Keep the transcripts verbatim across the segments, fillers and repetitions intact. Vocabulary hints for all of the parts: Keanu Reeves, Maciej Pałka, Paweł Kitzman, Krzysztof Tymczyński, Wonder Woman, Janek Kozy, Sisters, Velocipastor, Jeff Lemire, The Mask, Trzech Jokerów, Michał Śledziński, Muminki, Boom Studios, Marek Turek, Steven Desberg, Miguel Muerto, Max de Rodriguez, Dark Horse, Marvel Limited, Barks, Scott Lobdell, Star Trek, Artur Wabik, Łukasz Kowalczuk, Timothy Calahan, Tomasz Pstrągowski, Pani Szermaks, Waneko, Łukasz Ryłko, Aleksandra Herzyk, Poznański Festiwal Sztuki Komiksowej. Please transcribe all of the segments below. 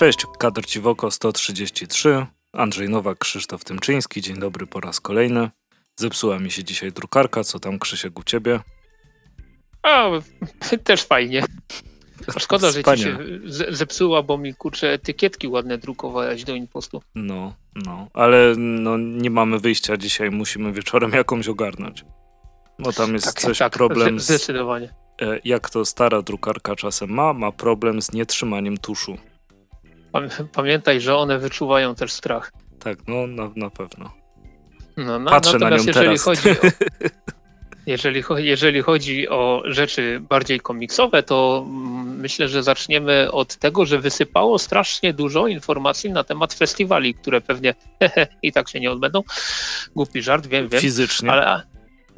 Cześć, kadr Ci w oko sto trzydzieści trzy, Andrzej Nowak, Krzysztof Tymczyński, dzień dobry po raz kolejny. Zepsuła mi się dzisiaj drukarka, co tam Krzysiek u Ciebie? O, też fajnie. Szkoda, że Ci się zepsuła, bo mi kurczę etykietki ładne drukowałaś do impostu. No, no, ale no, nie mamy wyjścia dzisiaj, musimy wieczorem jakąś ogarnąć. No tam jest tak, coś tak, problem z... Zdecydowanie. Jak to stara drukarka czasem ma, ma problem z nietrzymaniem tuszu. Pamiętaj, że one wyczuwają też strach. Tak, no na, na pewno. No, na, Patrzę na nią jeżeli teraz. Chodzi o, jeżeli, jeżeli chodzi o rzeczy bardziej komiksowe, to myślę, że zaczniemy od tego, że wysypało strasznie dużo informacji na temat festiwali, które pewnie i tak się nie odbędą. Głupi żart, wiem, wiem. Fizycznie. Ale,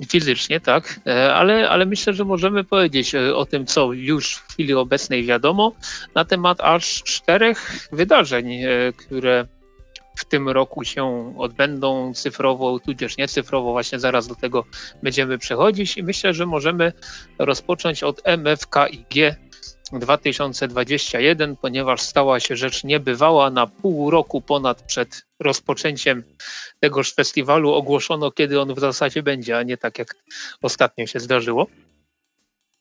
Fizycznie, tak, ale, ale myślę, że możemy powiedzieć o tym, co już w chwili obecnej wiadomo na temat aż czterech wydarzeń, które w tym roku się odbędą cyfrowo, tudzież nie cyfrowo, właśnie zaraz do tego będziemy przechodzić i myślę, że możemy rozpocząć od M F K I G dwa tysiące dwudziestego pierwszego, ponieważ stała się rzecz niebywała. Na pół roku ponad przed rozpoczęciem tegoż festiwalu ogłoszono, kiedy on w zasadzie będzie, a nie tak jak ostatnio się zdarzyło.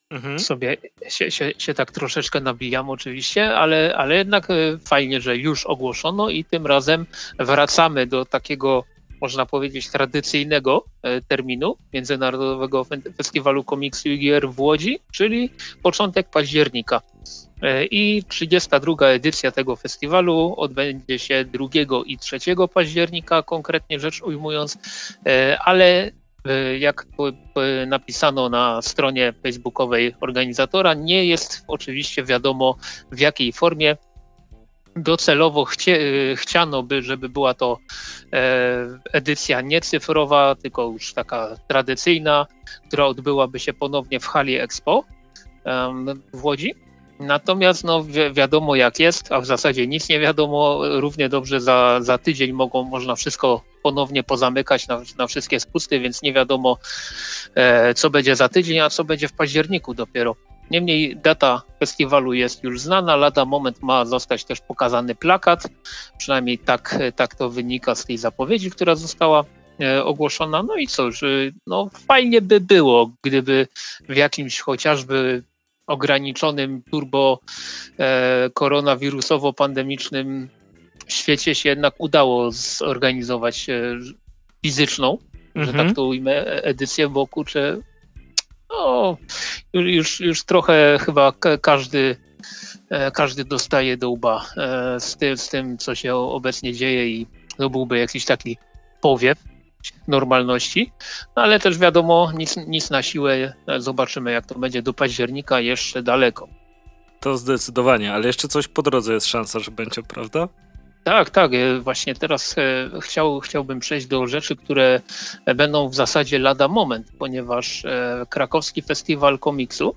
Mhm. Sobie się, się, się tak troszeczkę nabijam oczywiście, ale, ale jednak fajnie, że już ogłoszono i tym razem wracamy do takiego, można powiedzieć, tradycyjnego terminu Międzynarodowego Festiwalu Komiksu i Gier w Łodzi, czyli początek października. I trzydziesta druga edycja tego festiwalu odbędzie się drugiego i trzeciego października, konkretnie rzecz ujmując, ale jak napisano na stronie facebookowej organizatora, nie jest oczywiście wiadomo w jakiej formie. Docelowo chcie, chciano by, żeby była to e, edycja nie cyfrowa, tylko już taka tradycyjna, która odbyłaby się ponownie w hali Expo e, w Łodzi. Natomiast no, wi- wiadomo jak jest, a w zasadzie nic nie wiadomo, równie dobrze za, za tydzień mogą, można wszystko ponownie pozamykać na, na wszystkie spusty, więc nie wiadomo e, co będzie za tydzień, a co będzie w październiku dopiero. Niemniej data festiwalu jest już znana, lada moment ma zostać też pokazany plakat, przynajmniej tak, tak to wynika z tej zapowiedzi, która została ogłoszona. No i cóż, no fajnie by było, gdyby w jakimś chociażby ograniczonym turbo koronawirusowo-pandemicznym świecie się jednak udało zorganizować fizyczną, mhm. że tak to ujmę, edycję, bo kurczę, no, już, już trochę chyba każdy, każdy dostaje do łba z tym, z tym, co się obecnie dzieje i to byłby jakiś taki powiew normalności, no, ale też wiadomo, nic, nic na siłę, zobaczymy jak to będzie do października, jeszcze daleko. To zdecydowanie, ale jeszcze coś po drodze jest szansa, że będzie, prawda? Tak, tak. Właśnie teraz chciał, chciałbym przejść do rzeczy, które będą w zasadzie lada moment, ponieważ Krakowski Festiwal Komiksu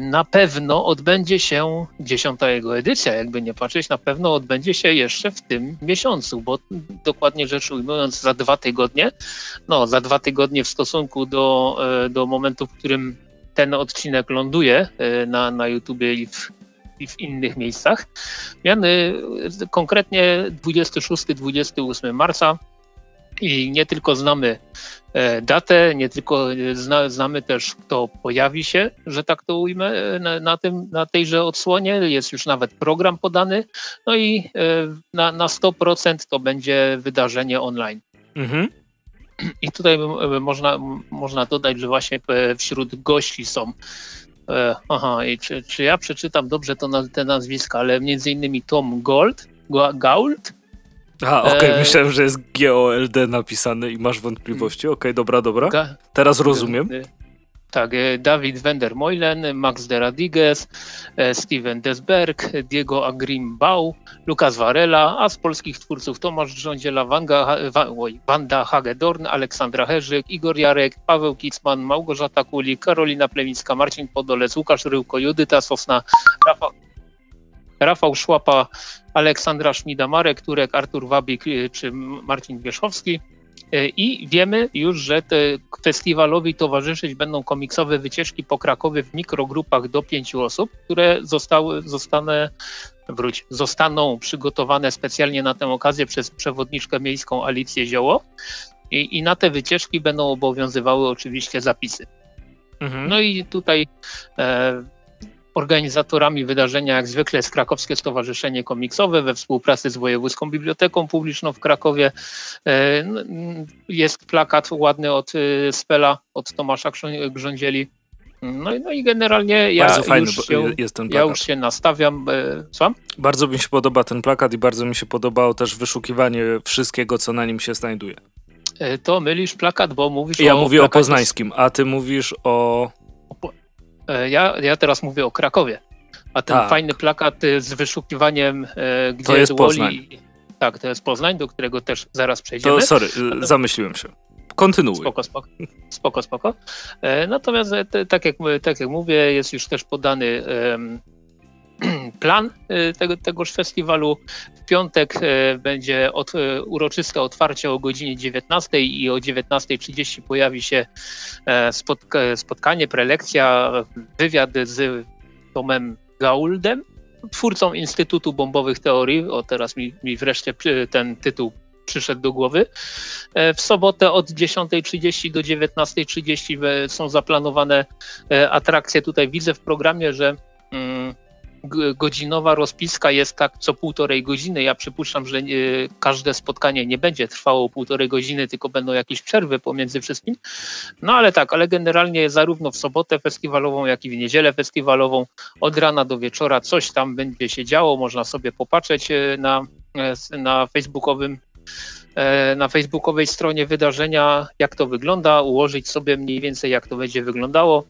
na pewno odbędzie się, dziesiąta jego edycja, jakby nie patrzeć, na pewno odbędzie się jeszcze w tym miesiącu, bo dokładnie rzecz ujmując za dwa tygodnie, no za dwa tygodnie w stosunku do, do momentu, w którym ten odcinek ląduje na, na YouTubie i w i w innych miejscach. Miany konkretnie dwudziestego szóstego do dwudziestego ósmego marca i nie tylko znamy datę, nie tylko zna, znamy też kto pojawi się, że tak to ujmę, na, na, tym, na tejże odsłonie. Jest już nawet program podany. No i na, na sto procent to będzie wydarzenie online. Mhm. I tutaj można, można dodać, że właśnie wśród gości są Aha, i czy, czy ja przeczytam dobrze to na, te nazwiska, ale między innymi Tom Gold, Gauld. A, okej, okay, e... myślałem, że jest G O L D napisane i masz wątpliwości. Okej, okay, dobra, dobra. Ga... Teraz rozumiem. Tak, David van der Meulen, Max de Rodriguez, Steven Desberg, Diego Agrimbau, Lucas Varela, a z polskich twórców Tomasz Rządziela, Wanga, Wanda Hagedorn, Aleksandra Herzyk, Igor Jarek, Paweł Kitzman, Małgorzata Kulik, Karolina Plewińska, Marcin Podolec, Łukasz Ryłko, Judyta Sosna, Rafał, Rafał Szłapa, Aleksandra Szmida-Marek, Turek, Artur Wabik czy Marcin Wierzchowski. I wiemy już, że te festiwalowi towarzyszyć będą komiksowe wycieczki po Krakowie w mikrogrupach do pięciu osób, które zostały, zostanę, wróć, zostaną przygotowane specjalnie na tę okazję przez przewodniczkę miejską Alicję Zioło. I, i na te wycieczki będą obowiązywały oczywiście zapisy. Mhm. No i tutaj e, organizatorami wydarzenia jak zwykle jest Krakowskie Stowarzyszenie Komiksowe we współpracy z Wojewódzką Biblioteką Publiczną w Krakowie. E, jest plakat ładny od e, Spela, od Tomasza Grządzieli. No, no i generalnie ja, fajny, już, się, jest ten ja już się nastawiam. Słucham? Bardzo mi się podoba ten plakat i bardzo mi się podobało też wyszukiwanie wszystkiego, co na nim się znajduje. To mylisz plakat, bo mówisz ja o... Ja mówię plakacie. O poznańskim, a ty mówisz o... Ja, ja teraz mówię o Krakowie, a ten tak. fajny plakat z wyszukiwaniem... Gdzie to jest Poznań. Woli... Tak, to jest Poznań, do którego też zaraz przejdziemy. To sorry, to... zamyśliłem się. Kontynuuj. Spoko, spoko. spoko, spoko. Natomiast tak jak, tak jak mówię, jest już też podany... Um... plan tego, tegoż festiwalu. W piątek będzie od, uroczyste otwarcie o godzinie dziewiętnastej i o dziewiętnasta trzydzieści pojawi się spotka- spotkanie, prelekcja, wywiad z Tomem Gauldem, twórcą Instytutu Bombowych Teorii. O, teraz mi, mi wreszcie ten tytuł przyszedł do głowy. W sobotę od dziesiątej trzydzieści do dziewiętnasta trzydzieści są zaplanowane atrakcje. Tutaj widzę w programie, że mm, godzinowa rozpiska jest tak co półtorej godziny. Ja przypuszczam, że nie, każde spotkanie nie będzie trwało półtorej godziny, tylko będą jakieś przerwy pomiędzy wszystkim. No ale tak, ale generalnie zarówno w sobotę festiwalową, jak i w niedzielę festiwalową od rana do wieczora coś tam będzie się działo. Można sobie popatrzeć na, na facebookowym na facebookowej stronie wydarzenia, jak to wygląda, ułożyć sobie mniej więcej, jak to będzie wyglądało.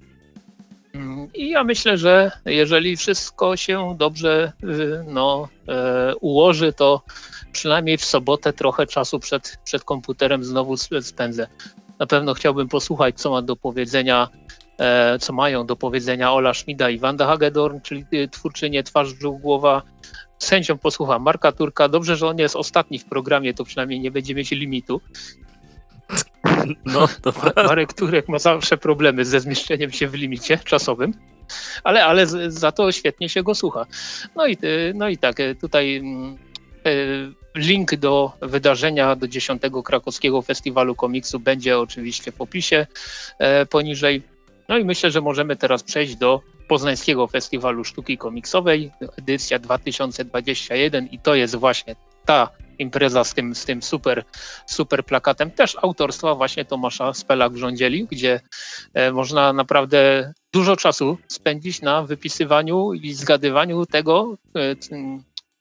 I ja myślę, że jeżeli wszystko się dobrze no, ułoży, to przynajmniej w sobotę trochę czasu przed, przed komputerem znowu spędzę. Na pewno chciałbym posłuchać, co ma do powiedzenia, co mają do powiedzenia Ola Szmida i Wanda Hagedorn, czyli twórczynie Twarz Żółgłowa. Z chęcią posłucham Marka Turka. Dobrze, że on jest ostatni w programie, to przynajmniej nie będzie mieć limitu. No, Marek Turek ma zawsze problemy ze zmieszczeniem się w limicie czasowym, ale, ale za to świetnie się go słucha. No i, no i tak, tutaj link do wydarzenia do dziesiątego Krakowskiego Festiwalu Komiksu będzie oczywiście w opisie poniżej. No i myślę, że możemy teraz przejść do Poznańskiego Festiwalu Sztuki Komiksowej, edycja dwa tysiące dwudziesty pierwszy i to jest właśnie ta impreza z tym, z tym super, super plakatem, też autorstwa właśnie Tomasza Spela-Grządzieli, gdzie można naprawdę dużo czasu spędzić na wypisywaniu i zgadywaniu tego,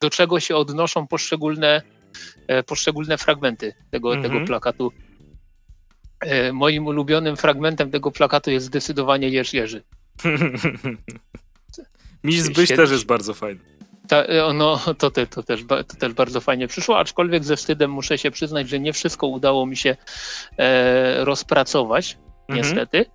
do czego się odnoszą poszczególne, poszczególne fragmenty tego, mhm. tego plakatu. Moim ulubionym fragmentem tego plakatu jest zdecydowanie Jerz Jerzy. Miś Zbyś też jest bardzo fajny. Ta, no, to, te, to, też, to też bardzo fajnie przyszło, aczkolwiek ze wstydem muszę się przyznać, że nie wszystko udało mi się e, rozpracować, mhm. niestety.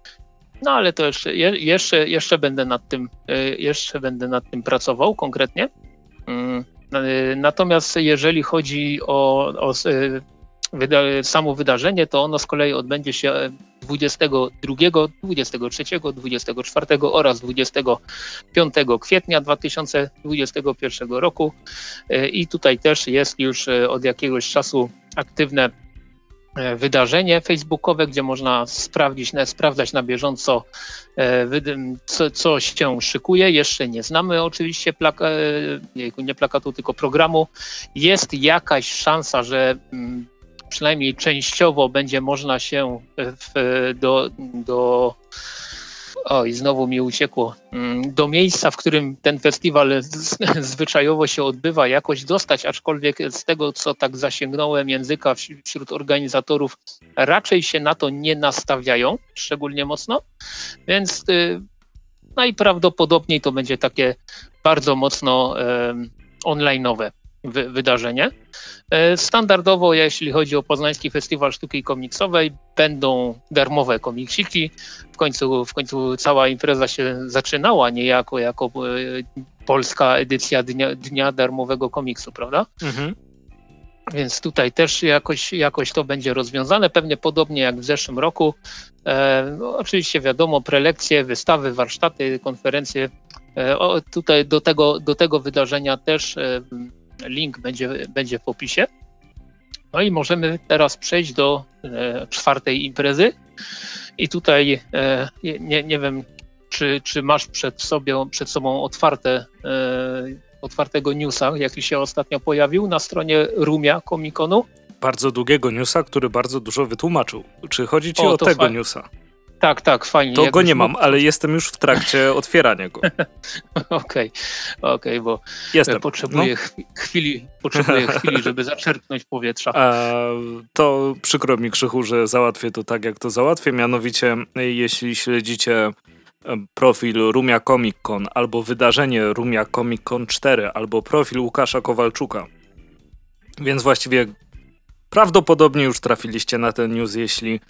No ale to jeszcze, je, jeszcze, jeszcze, będę nad tym, e, jeszcze będę nad tym pracował konkretnie. E, natomiast jeżeli chodzi o, o e, wyda, samo wydarzenie, to ono z kolei odbędzie się dwudziestego drugiego, dwudziestego trzeciego, dwudziestego czwartego oraz dwudziestego piątego kwietnia dwa tysiące dwudziestego pierwszego roku. I tutaj też jest już od jakiegoś czasu aktywne wydarzenie facebookowe, gdzie można sprawdzić, sprawdzać na bieżąco, co, co się szykuje. Jeszcze nie znamy oczywiście plaka, nie plakatu, tylko programu. Jest jakaś szansa, że przynajmniej częściowo będzie można się w, do, do oj, znowu mi uciekło, do miejsca, w którym ten festiwal z, zwyczajowo się odbywa, jakoś dostać, aczkolwiek z tego, co tak zasięgnąłem języka wśród organizatorów, raczej się na to nie nastawiają szczególnie mocno, więc y, najprawdopodobniej to będzie takie bardzo mocno y, online'owe wy, wydarzenie. Standardowo, jeśli chodzi o Poznański Festiwal Sztuki Komiksowej, będą darmowe komiksiki. W końcu, w końcu cała impreza się zaczynała niejako jako polska edycja Dnia, dnia Darmowego Komiksu, prawda? Mhm. Więc tutaj też jakoś, jakoś to będzie rozwiązane, pewnie podobnie jak w zeszłym roku. E, no oczywiście wiadomo, prelekcje, wystawy, warsztaty, konferencje. E, o, tutaj do tego, do tego wydarzenia też e, link będzie, będzie w opisie. No i możemy teraz przejść do e, czwartej imprezy. I tutaj e, nie, nie wiem, czy, czy masz przed, sobie, przed sobą otwarte e, otwartego newsa, jaki się ostatnio pojawił na stronie Rumia Comic Conu. Bardzo długiego newsa, który bardzo dużo wytłumaczył. Czy chodzi ci o, o tego fajnie. newsa? Tak, tak, fajnie. To go nie mam, ale jestem już w trakcie otwierania go. Okej, okej, bo jestem. potrzebuję no. chwili, potrzebuję chwili, żeby zaczerpnąć powietrza. To przykro mi, Krzychu, że załatwię to tak, jak to załatwię. Mianowicie, jeśli śledzicie profil Rumia Comic Con, albo wydarzenie Rumia Comic Con cztery, albo profil Łukasza Kowalczuka. Więc właściwie prawdopodobnie już trafiliście na ten news, jeśli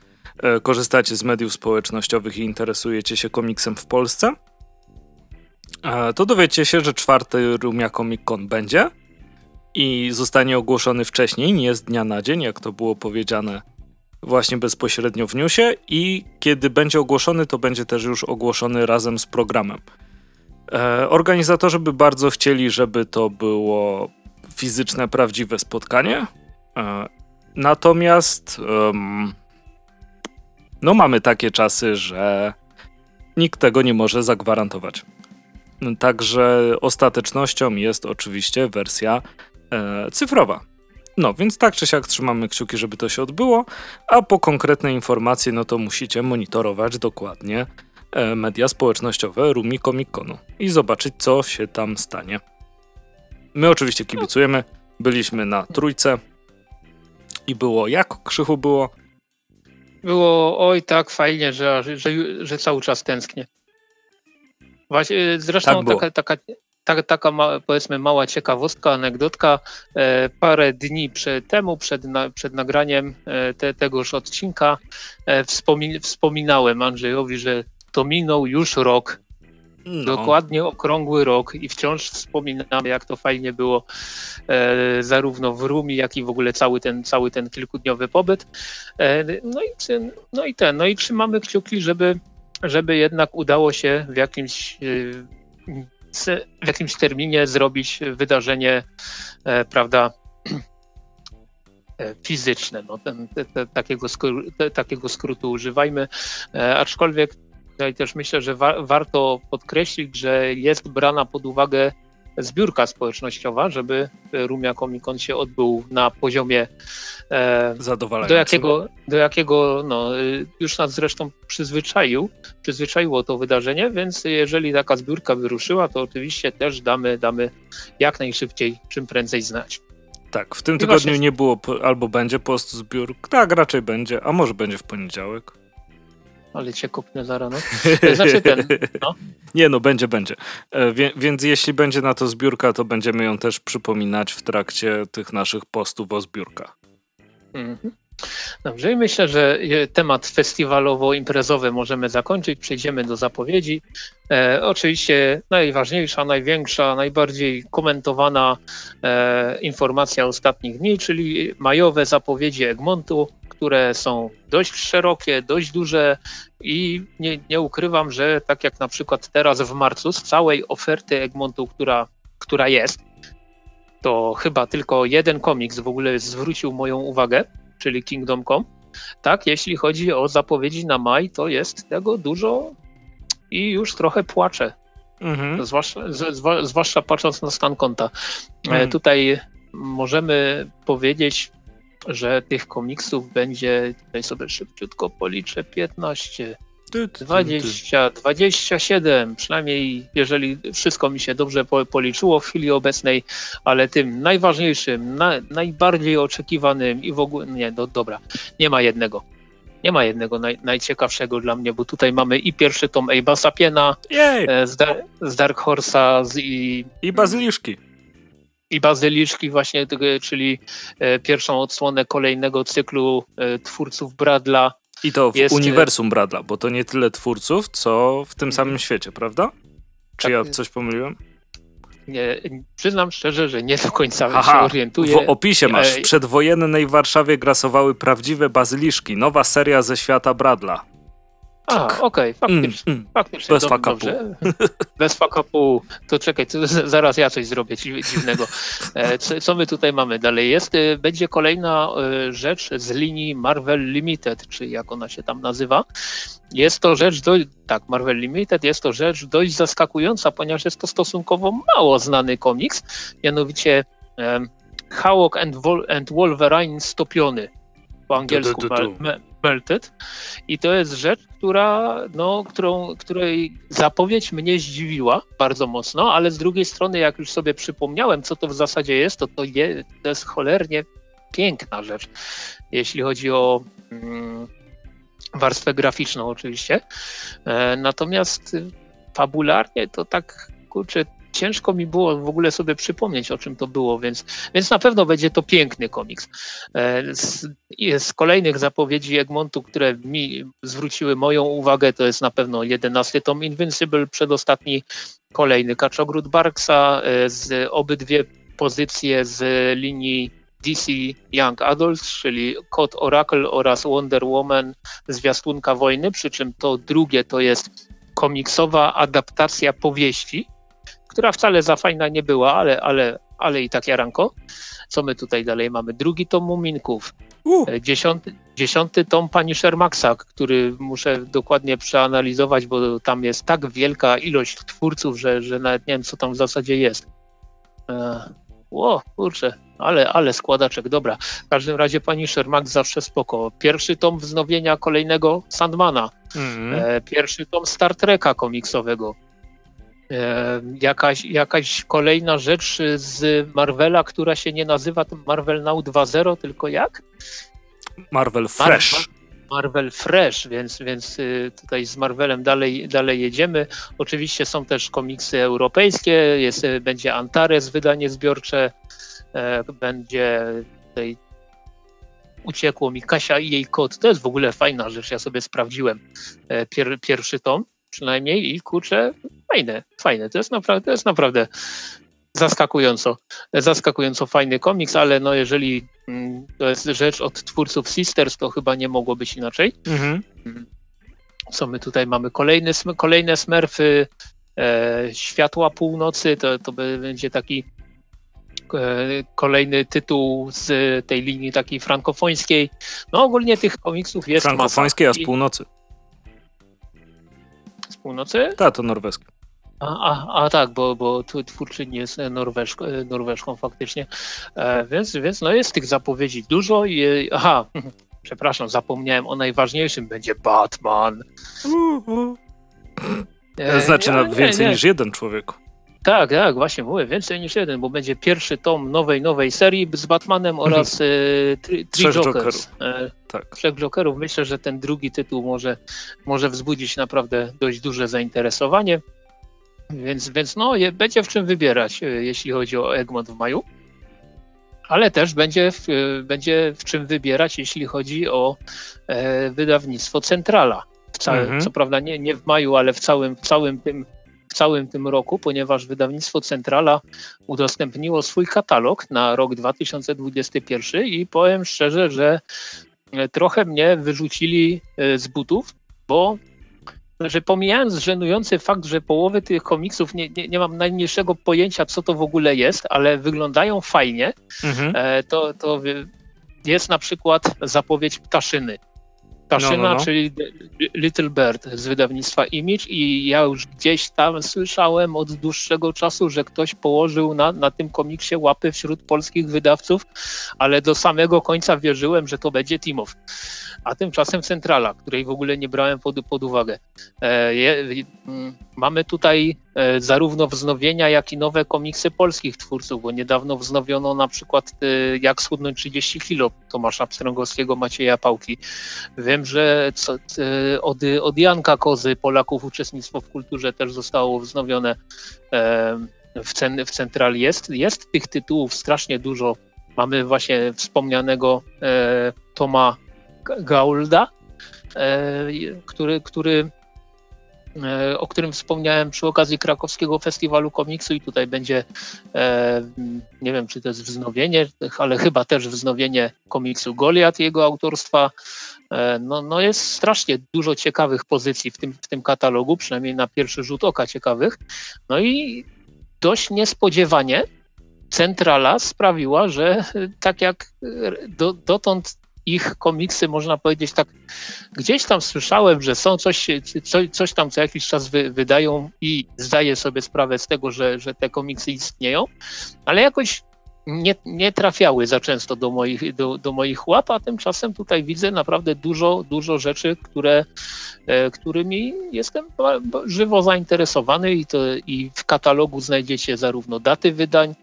e, korzystacie z mediów społecznościowych i interesujecie się komiksem w Polsce. E, to dowiecie się, że czwarty Rumia Comic Con będzie i zostanie ogłoszony wcześniej, nie z dnia na dzień, jak to było powiedziane właśnie bezpośrednio w newsie, i kiedy będzie ogłoszony, to będzie też już ogłoszony razem z programem. E, organizatorzy by bardzo chcieli, żeby to było fizyczne, prawdziwe spotkanie. E, natomiast um, no mamy takie czasy, że nikt tego nie może zagwarantować. Także ostatecznością jest oczywiście wersja e, cyfrowa. No, więc tak czy siak trzymamy kciuki, żeby to się odbyło, a po konkretne informacje, no to musicie monitorować dokładnie media społecznościowe Rumi Comic Conu i zobaczyć, co się tam stanie. My oczywiście kibicujemy, byliśmy na trójce i było jak, Krzychu, było? Było, oj tak fajnie, że, że, że cały czas tęsknię. Właśnie, zresztą tak taka... taka... Tak, taka ma, powiedzmy mała ciekawostka, anegdotka. E, parę dni przed, temu, przed, na, przed nagraniem te, tegoż odcinka e, wspomin, wspominałem Andrzejowi, że to minął już rok. No. Dokładnie okrągły rok i wciąż wspominam, jak to fajnie było e, zarówno w Rumi, jak i w ogóle cały ten, cały ten kilkudniowy pobyt. E, no, i, no i ten, no i trzymamy kciuki, żeby, żeby jednak udało się w jakimś... E, w jakimś terminie zrobić wydarzenie, e, prawda, e, fizyczne. No, ten, te, te, takiego, skr- te, takiego skrótu używajmy, e, aczkolwiek tutaj też myślę, że wa- warto podkreślić, że jest brana pod uwagę zbiórka społecznościowa, żeby Rumia Comic Con się odbył na poziomie e, zadowalającym. Do jakiego, do jakiego no, już nas zresztą przyzwyczaił, przyzwyczaiło to wydarzenie, więc jeżeli taka zbiórka wyruszyła, to oczywiście też damy, damy jak najszybciej, czym prędzej znać. Tak, w tym I tygodniu właśnie... nie było, albo będzie post zbiórk, tak raczej będzie, a może będzie w poniedziałek. Ale cię kopnę za rano. Znaczy ten, no. Nie no, będzie, będzie. Wie, więc jeśli będzie na to zbiórka, to będziemy ją też przypominać w trakcie tych naszych postów o zbiórkach. Mhm. Dobrze, i myślę, że temat festiwalowo-imprezowy możemy zakończyć. Przejdziemy do zapowiedzi. E, oczywiście najważniejsza, największa, najbardziej komentowana e, informacja ostatnich dni, czyli majowe zapowiedzi Egmontu, które są dość szerokie, dość duże i nie, nie ukrywam, że tak jak na przykład teraz w marcu z całej oferty Egmontu, która, która jest, to chyba tylko jeden komiks w ogóle zwrócił moją uwagę, czyli Kingdom Come. Tak, jeśli chodzi o zapowiedzi na maj, to jest tego dużo i już trochę płaczę. Mhm. Zwłaszcza, zwa, zwłaszcza patrząc na stan konta. Mhm. Tutaj możemy powiedzieć, że tych komiksów będzie, tutaj sobie szybciutko policzę, piętnaście, dwadzieścia, dwadzieścia siedem, przynajmniej jeżeli wszystko mi się dobrze policzyło w chwili obecnej, ale tym najważniejszym, na, najbardziej oczekiwanym i w ogóle, nie, no dobra, nie ma jednego, nie ma jednego naj, najciekawszego dla mnie, bo tutaj mamy i pierwszy tom Ejba Sapiena, z, da, z Dark Horse'a z, i... I Bazyliszki. I Bazyliszki właśnie, czyli pierwszą odsłonę kolejnego cyklu twórców Bradla. I to w jest... uniwersum Bradla, bo to nie tyle twórców, co w tym samym świecie, prawda? Czy tak, ja coś pomyliłem? Nie, przyznam szczerze, że nie do końca Aha, się orientuję. W opisie masz. W przedwojennej Warszawie grasowały prawdziwe bazyliszki. Nowa seria ze świata Bradla. A, okej, okay, faktycznie. Mm, mm. faktycznie. Bez do, fakapu. Bez fakapu. To czekaj, to zaraz ja coś zrobię dziwnego. Co, co my tutaj mamy dalej? Jest, będzie kolejna rzecz z linii Marvel Limited, czy jak ona się tam nazywa. Jest to rzecz, do, tak, Marvel Limited, jest to rzecz dość zaskakująca, ponieważ jest to stosunkowo mało znany komiks, mianowicie um, Hawk and, Vol- and Wolverine Stopiony. Po angielsku du, du, du, du. Melted. I to jest rzecz, która, no, którą, której zapowiedź mnie zdziwiła bardzo mocno, ale z drugiej strony, jak już sobie przypomniałem, co to w zasadzie jest, to to, je, to jest cholernie piękna rzecz, jeśli chodzi o mm, warstwę graficzną oczywiście. E, natomiast fabularnie to tak, kurczę, ciężko mi było w ogóle sobie przypomnieć, o czym to było, więc, więc na pewno będzie to piękny komiks. Z, z kolejnych zapowiedzi Egmontu, które mi zwróciły moją uwagę, to jest na pewno jedenasty tom Invincible, przedostatni, kolejny Kaczogród Barksa, z obydwie pozycje z linii D C Young Adults, czyli Code Oracle oraz Wonder Woman, Zwiastunka Wojny, przy czym to drugie to jest komiksowa adaptacja powieści, która wcale za fajna nie była, ale, ale, ale i tak jaranko. Co my tutaj dalej mamy? Drugi tom Muminków, uh. dziesiąty, dziesiąty tom Pani Szermaksa, który muszę dokładnie przeanalizować, bo tam jest tak wielka ilość twórców, że, że nawet nie wiem, co tam w zasadzie jest. Ło, kurczę, ale, ale składaczek, dobra. W każdym razie Pani Szermak zawsze spoko. Pierwszy tom wznowienia kolejnego Sandmana. Mm. Pierwszy tom Star Treka komiksowego. Jakaś, jakaś kolejna rzecz z Marvela, która się nie nazywa Marvel Now dwa zero, tylko jak? Marvel Fresh. Marvel, Marvel Fresh, więc, więc tutaj z Marvelem dalej, dalej jedziemy. Oczywiście są też komiksy europejskie, jest, będzie Antares, wydanie zbiorcze, będzie tutaj uciekło mi Kasia i jej kot. To jest w ogóle fajna rzecz, ja sobie sprawdziłem Pier, pierwszy tom. Przynajmniej i kurczę, fajne, fajne. To jest naprawdę, to jest naprawdę zaskakująco, zaskakująco fajny komiks, ale no jeżeli mm, to jest rzecz od twórców Sisters, to chyba nie mogło być inaczej. Mhm. Co my tutaj mamy? Kolejny, kolejne Smurfy, e, Światła Północy, to, to będzie taki kolejny tytuł z tej linii takiej frankofońskiej. No ogólnie tych komiksów jest masa. Frankofońskiej, a z północy. Z północy? Tak, to norweska. A, a, a tak, bo, bo twórczyni jest norweżką, norweżką faktycznie. E, więc, więc no jest tych zapowiedzi dużo i aha, przepraszam, zapomniałem o najważniejszym, będzie Batman. Uh-huh. E, znaczy ja, na więcej nie, nie. niż jeden człowieku. Tak, tak, właśnie mówię, więcej niż jeden, bo będzie pierwszy tom nowej, nowej serii z Batmanem oraz e, tri, tri Trzech Jokerów. E, tak. Trzech Jokerów. Myślę, że ten drugi tytuł może, może wzbudzić naprawdę dość duże zainteresowanie, więc, więc no, je, będzie w czym wybierać, e, jeśli chodzi o Egmont w maju, ale też będzie w, e, będzie w czym wybierać, jeśli chodzi o e, wydawnictwo Centrala. W całym, mhm. Co prawda nie, nie w maju, ale w całym, w całym tym W całym tym roku, ponieważ wydawnictwo Centrala udostępniło swój katalog na rok dwa tysiące dwudziesty pierwszy i powiem szczerze, że trochę mnie wyrzucili z butów, bo że pomijając żenujący fakt, że połowy tych komiksów nie, nie, nie mam najmniejszego pojęcia, co to w ogóle jest, ale wyglądają fajnie, mhm. to, to jest na przykład zapowiedź Ptaszyny. Ptaszyna, no, no, no. czyli Little Bird z wydawnictwa Image i ja już gdzieś tam słyszałem od dłuższego czasu, że ktoś położył na, na tym komiksie łapy wśród polskich wydawców, ale do samego końca wierzyłem, że to będzie Timof. A tymczasem Centrala, której w ogóle nie brałem pod, pod uwagę. E, je, mamy tutaj e, zarówno wznowienia, jak i nowe komiksy polskich twórców, bo niedawno wznowiono na przykład e, Jak schudnąć trzydzieści kilo Tomasza Pstrągowskiego, Macieja Pałki. Wiem, że co, e, od, od Janka Kozy Polaków uczestnictwo w kulturze też zostało wznowione e, w, cen, w Centrali. Jest, jest tych tytułów strasznie dużo. Mamy właśnie wspomnianego e, Toma Gaulda, e, który, który o którym wspomniałem przy okazji Krakowskiego Festiwalu Komiksu i tutaj będzie, nie wiem czy to jest wznowienie, ale chyba też wznowienie komiksu Goliat jego autorstwa. No, no jest strasznie dużo ciekawych pozycji w tym, w tym katalogu, przynajmniej na pierwszy rzut oka ciekawych. No i dość niespodziewanie Centrala sprawiła, że tak jak do, dotąd ich komiksy, można powiedzieć tak, gdzieś tam słyszałem, że są coś, coś, coś tam co jakiś czas wy, wydają i zdaję sobie sprawę z tego, że, że te komiksy istnieją, ale jakoś nie, nie trafiały za często do moich, do, do moich łap, a tymczasem tutaj widzę naprawdę dużo, dużo rzeczy, które, którymi jestem żywo zainteresowany i, to, i w katalogu znajdziecie zarówno daty wydań,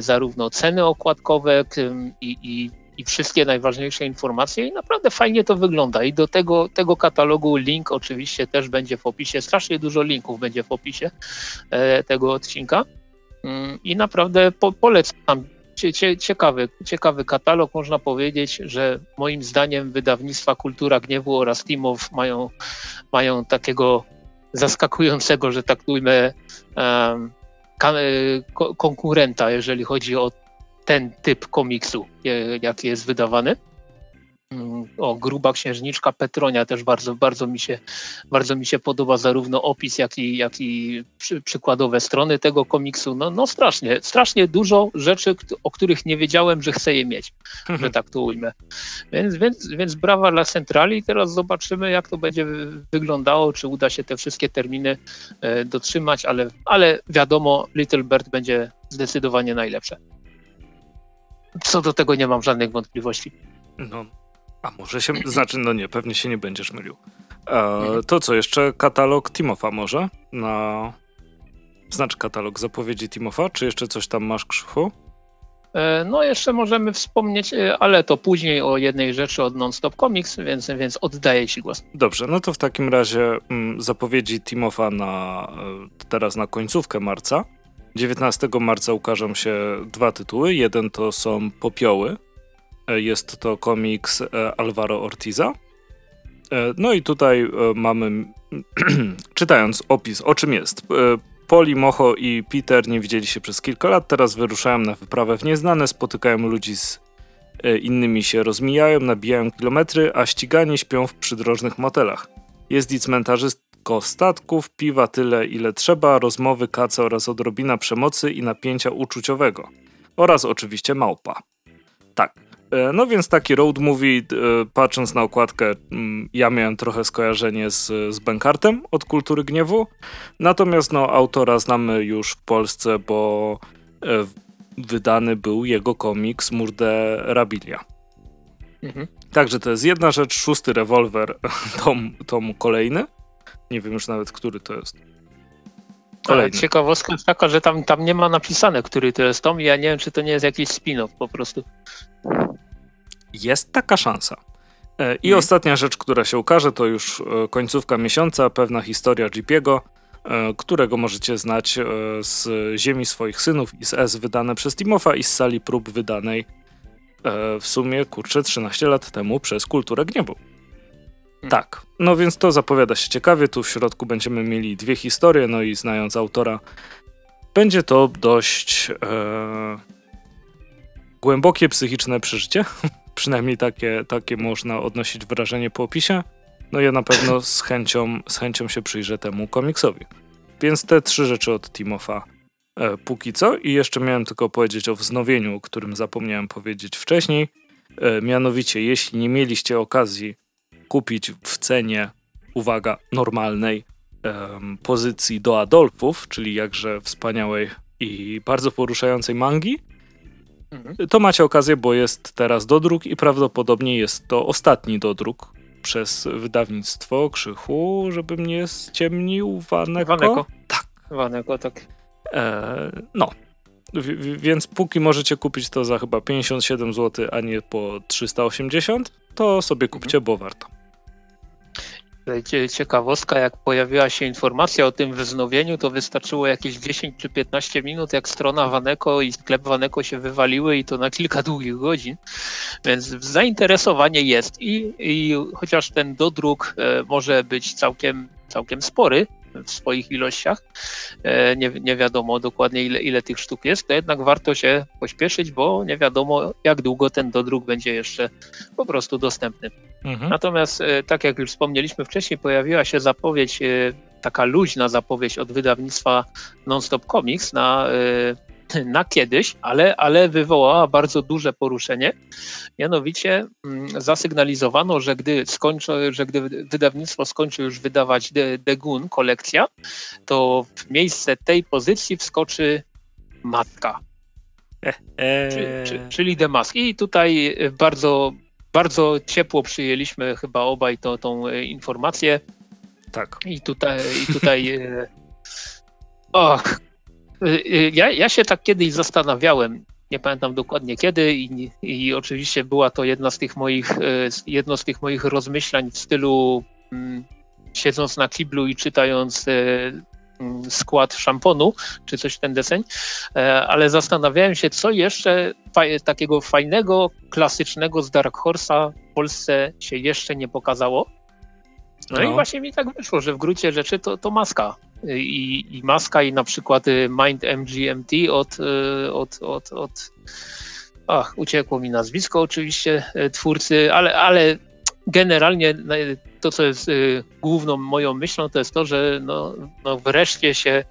zarówno ceny okładkowe i, i i wszystkie najważniejsze informacje i naprawdę fajnie to wygląda i do tego, tego katalogu link oczywiście też będzie w opisie, strasznie dużo linków będzie w opisie e, tego odcinka i naprawdę po, polecam, cie, cie, ciekawy, ciekawy katalog, można powiedzieć, że moim zdaniem wydawnictwa Kultura Gniewu oraz Timof mają, mają takiego zaskakującego, że tak ujmę, e, ko, konkurenta, jeżeli chodzi o ten typ komiksu, jaki jest wydawany. O, Gruba Księżniczka Petronia też bardzo, bardzo, mi się, bardzo mi się podoba zarówno opis, jak i, jak i przy, przykładowe strony tego komiksu. No, no strasznie, strasznie dużo rzeczy, o których nie wiedziałem, że chcę je mieć, mhm. że tak to ujmę. Więc, więc, więc brawa dla Centrali. Teraz zobaczymy, jak to będzie wyglądało, czy uda się te wszystkie terminy e, dotrzymać, ale, ale wiadomo, Little Bird będzie zdecydowanie najlepsze. Co do tego nie mam żadnych wątpliwości. No, a może się... Znaczy, no nie, pewnie się nie będziesz mylił. E, to co, jeszcze katalog Timofa może? Na... Znaczy katalog zapowiedzi Timofa? Czy jeszcze coś tam masz, Krzychu? E, no, jeszcze możemy wspomnieć, ale to później o jednej rzeczy od Non Stop Comics, więc, więc oddaję ci głos. Dobrze, no to w takim razie m, zapowiedzi Timofa na teraz na końcówkę marca. dziewiętnastego marca ukażą się dwa tytuły. Jeden to są Popioły. Jest to komiks Alvaro Ortiza. No i tutaj mamy, czytając opis, o czym jest. Poli, Mocho i Peter nie widzieli się przez kilka lat. Teraz wyruszają na wyprawę w nieznane, spotykają ludzi z innymi, się rozmijają, nabijają kilometry, a ścigani śpią w przydrożnych motelach. Jest i cmentarzysta. Statków, piwa tyle ile trzeba, rozmowy, kaca oraz odrobina przemocy i napięcia uczuciowego. Oraz oczywiście małpa. Tak, no więc taki road movie, patrząc na okładkę, ja miałem trochę skojarzenie z, z Benkartem od Kultury Gniewu. Natomiast no, autora znamy już w Polsce, bo wydany był jego komiks Murderabilia. Mhm. Także to jest jedna rzecz, szósty rewolwer, tom, tom kolejny. Nie wiem już nawet, który to jest. Ale ciekawostka jest taka, że tam, tam nie ma napisane, który to jest tom i ja nie wiem, czy to nie jest jakiś spin-off po prostu. Jest taka szansa. I nie. Ostatnia rzecz, która się ukaże, to już końcówka miesiąca, pewna historia Jeepiego, którego możecie znać z Ziemi swoich synów i z S wydane przez Timofa i z Sali prób wydanej w sumie, kurczę, trzynaście lat temu przez Kulturę Gniewu. Tak, no więc to zapowiada się ciekawie, tu w środku będziemy mieli dwie historie, no i znając autora, będzie to dość e, głębokie psychiczne przeżycie, przynajmniej takie, takie można odnosić wrażenie po opisie, no ja na pewno z chęcią, z chęcią się przyjrzę temu komiksowi. Więc te trzy rzeczy od Timofa e, póki co i jeszcze miałem tylko powiedzieć o wznowieniu, o którym zapomniałem powiedzieć wcześniej, e, mianowicie jeśli nie mieliście okazji kupić w cenie, uwaga, normalnej em, pozycji do Adolfów, czyli jakże wspaniałej i bardzo poruszającej mangi, mhm. to macie okazję, bo jest teraz dodruk i prawdopodobnie jest to ostatni dodruk przez wydawnictwo Krzychu, żeby mnie ściemnił, Waneko. Waneko. Tak. Waneko, tak. E, no. W, więc póki możecie kupić to za chyba pięćdziesiąt siedem złotych, a nie po trzysta osiemdziesiąt, to sobie kupcie, mhm. bo warto. Ciekawostka, jak pojawiła się informacja o tym wznowieniu, to wystarczyło jakieś dziesięć czy piętnaście minut, jak strona Waneko i sklep Waneko się wywaliły i to na kilka długich godzin, więc zainteresowanie jest i, i chociaż ten dodruk może być całkiem, całkiem spory, w swoich ilościach, nie, nie wiadomo dokładnie ile, ile tych sztuk jest, to jednak warto się pośpieszyć, bo nie wiadomo jak długo ten dodruk będzie jeszcze po prostu dostępny. Mhm. Natomiast tak jak już wspomnieliśmy wcześniej, pojawiła się zapowiedź, taka luźna zapowiedź od wydawnictwa Non Stop Comics na, na kiedyś, ale, ale wywołała bardzo duże poruszenie. Mianowicie zasygnalizowano, że gdy, skończy, że gdy wydawnictwo skończy już wydawać Degun, kolekcja, to w miejsce tej pozycji wskoczy Maska, eee. czy, czy, czyli The Mask. I tutaj bardzo, bardzo ciepło przyjęliśmy chyba obaj to, tą informację. Tak. I tutaj, i tutaj och, ja, ja się tak kiedyś zastanawiałem, nie pamiętam dokładnie kiedy i, i oczywiście była to jedna z tych moich, jedno z tych moich rozmyślań w stylu m, siedząc na kiblu i czytając m, skład szamponu, czy coś w ten deseń, ale zastanawiałem się, co jeszcze faj, takiego fajnego, klasycznego z Dark Horse'a w Polsce się jeszcze nie pokazało. No, no i właśnie mi tak wyszło, że w gruncie rzeczy to, to Maska. I, I Maska i na przykład Mind M G M T od, od, od, od... Ach, uciekło mi nazwisko oczywiście twórcy, ale, ale generalnie to, co jest główną moją myślą, to jest to, że no, no wreszcie się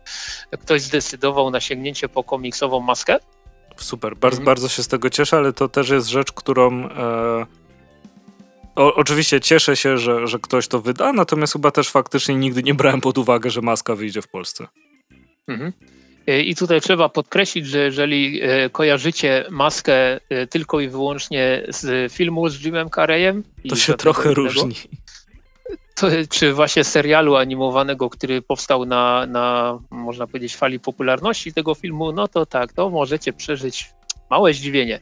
ktoś zdecydował na sięgnięcie po komiksową Maskę. Super, bardzo, mhm. bardzo się z tego cieszę, ale to też jest rzecz, którą... E... O, oczywiście cieszę się, że, że ktoś to wyda, natomiast chyba też faktycznie nigdy nie brałem pod uwagę, że Maska wyjdzie w Polsce. Mhm. I tutaj trzeba podkreślić, że jeżeli kojarzycie Maskę tylko i wyłącznie z filmu z Jimem Carreyem... To się trochę różni. To, czy właśnie serialu animowanego, który powstał na, na, można powiedzieć, fali popularności tego filmu, no to tak, to możecie przeżyć... Małe zdziwienie,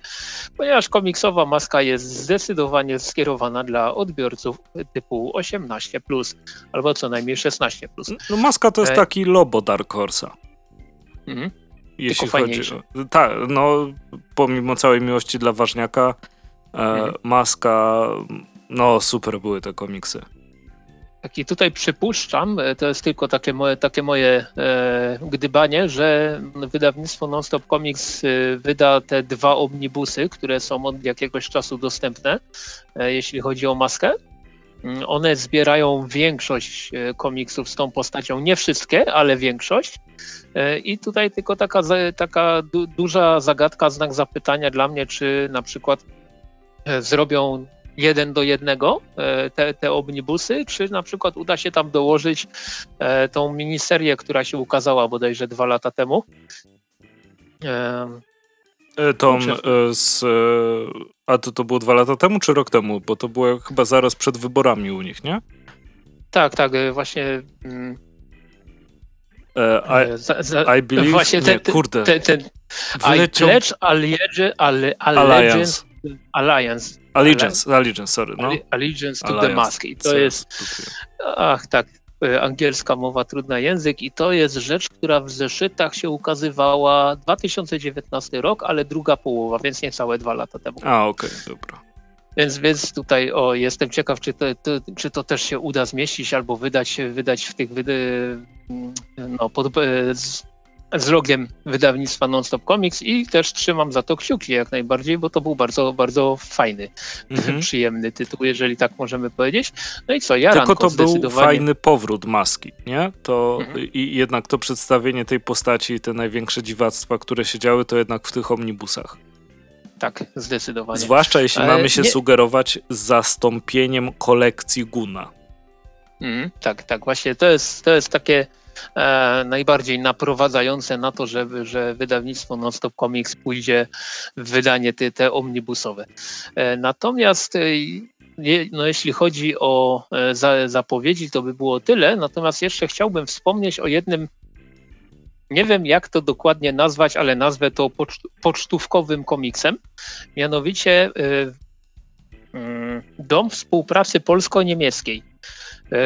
ponieważ komiksowa Maska jest zdecydowanie skierowana dla odbiorców typu osiemnaście plus, albo co najmniej szesnaście plus. No, Maska to jest taki lobo Dark Horse'a. Mhm. Jeśli tylko chodzi o... Tak, no pomimo całej miłości dla Ważniaka, e, mhm. Maska, no super były te komiksy. Tak i tutaj przypuszczam, to jest tylko takie moje, takie moje e, gdybanie, że wydawnictwo Non Stop Comics wyda te dwa omnibusy, które są od jakiegoś czasu dostępne, e, jeśli chodzi o Maskę. One zbierają większość komiksów z tą postacią, nie wszystkie, ale większość. I tutaj tylko taka, taka du, duża zagadka, znak zapytania dla mnie, czy na przykład zrobią jeden do jednego te, te omnibusy, czy na przykład uda się tam dołożyć tą miniserię, która się ukazała bodajże dwa lata temu. Tom, z, a to, to było dwa lata temu, czy rok temu? Bo to było chyba zaraz przed wyborami u nich, nie? Tak, tak, właśnie... I, za, za, I believe... Właśnie nie, ten, kurde. Ten, ten, wyleciał... I pledge Allegiance... Alliance. Alliance. Allegiance, Allegiance, sorry. No. Allegiance to Alliance. The Mask. I to jest, ach tak, angielska mowa, trudny język i to jest rzecz, która w zeszytach się ukazywała dwa tysiące dziewiętnasty rok, ale druga połowa, więc niecałe dwa lata temu. A, okej, okay, dobra. Więc, więc tutaj o, jestem ciekaw, czy to, to, czy to też się uda zmieścić albo wydać, wydać w tych, no, pod, z, z logiem wydawnictwa Non Stop Comics i też trzymam za to kciuki jak najbardziej, bo to był bardzo, bardzo fajny, mm-hmm. przyjemny tytuł, jeżeli tak możemy powiedzieć. No i co, ja Tylko to zdecydowanie... był fajny powrót Maski, nie? To mm-hmm. i jednak to przedstawienie tej postaci i te największe dziwactwa, które się działy, to jednak w tych omnibusach. Tak, zdecydowanie. Zwłaszcza jeśli Ale mamy się nie... sugerować zastąpieniem kolekcji Guna. Mm, tak, tak, właśnie to jest, to jest takie E, najbardziej naprowadzające na to, żeby, że wydawnictwo Non Stop Comics pójdzie w wydanie te, te omnibusowe. E, natomiast e, no, jeśli chodzi o e, za, zapowiedzi, to by było tyle. Natomiast jeszcze chciałbym wspomnieć o jednym, nie wiem jak to dokładnie nazwać, ale nazwę to poczt, pocztówkowym komiksem. Mianowicie e, Dom Współpracy Polsko-Niemieckiej,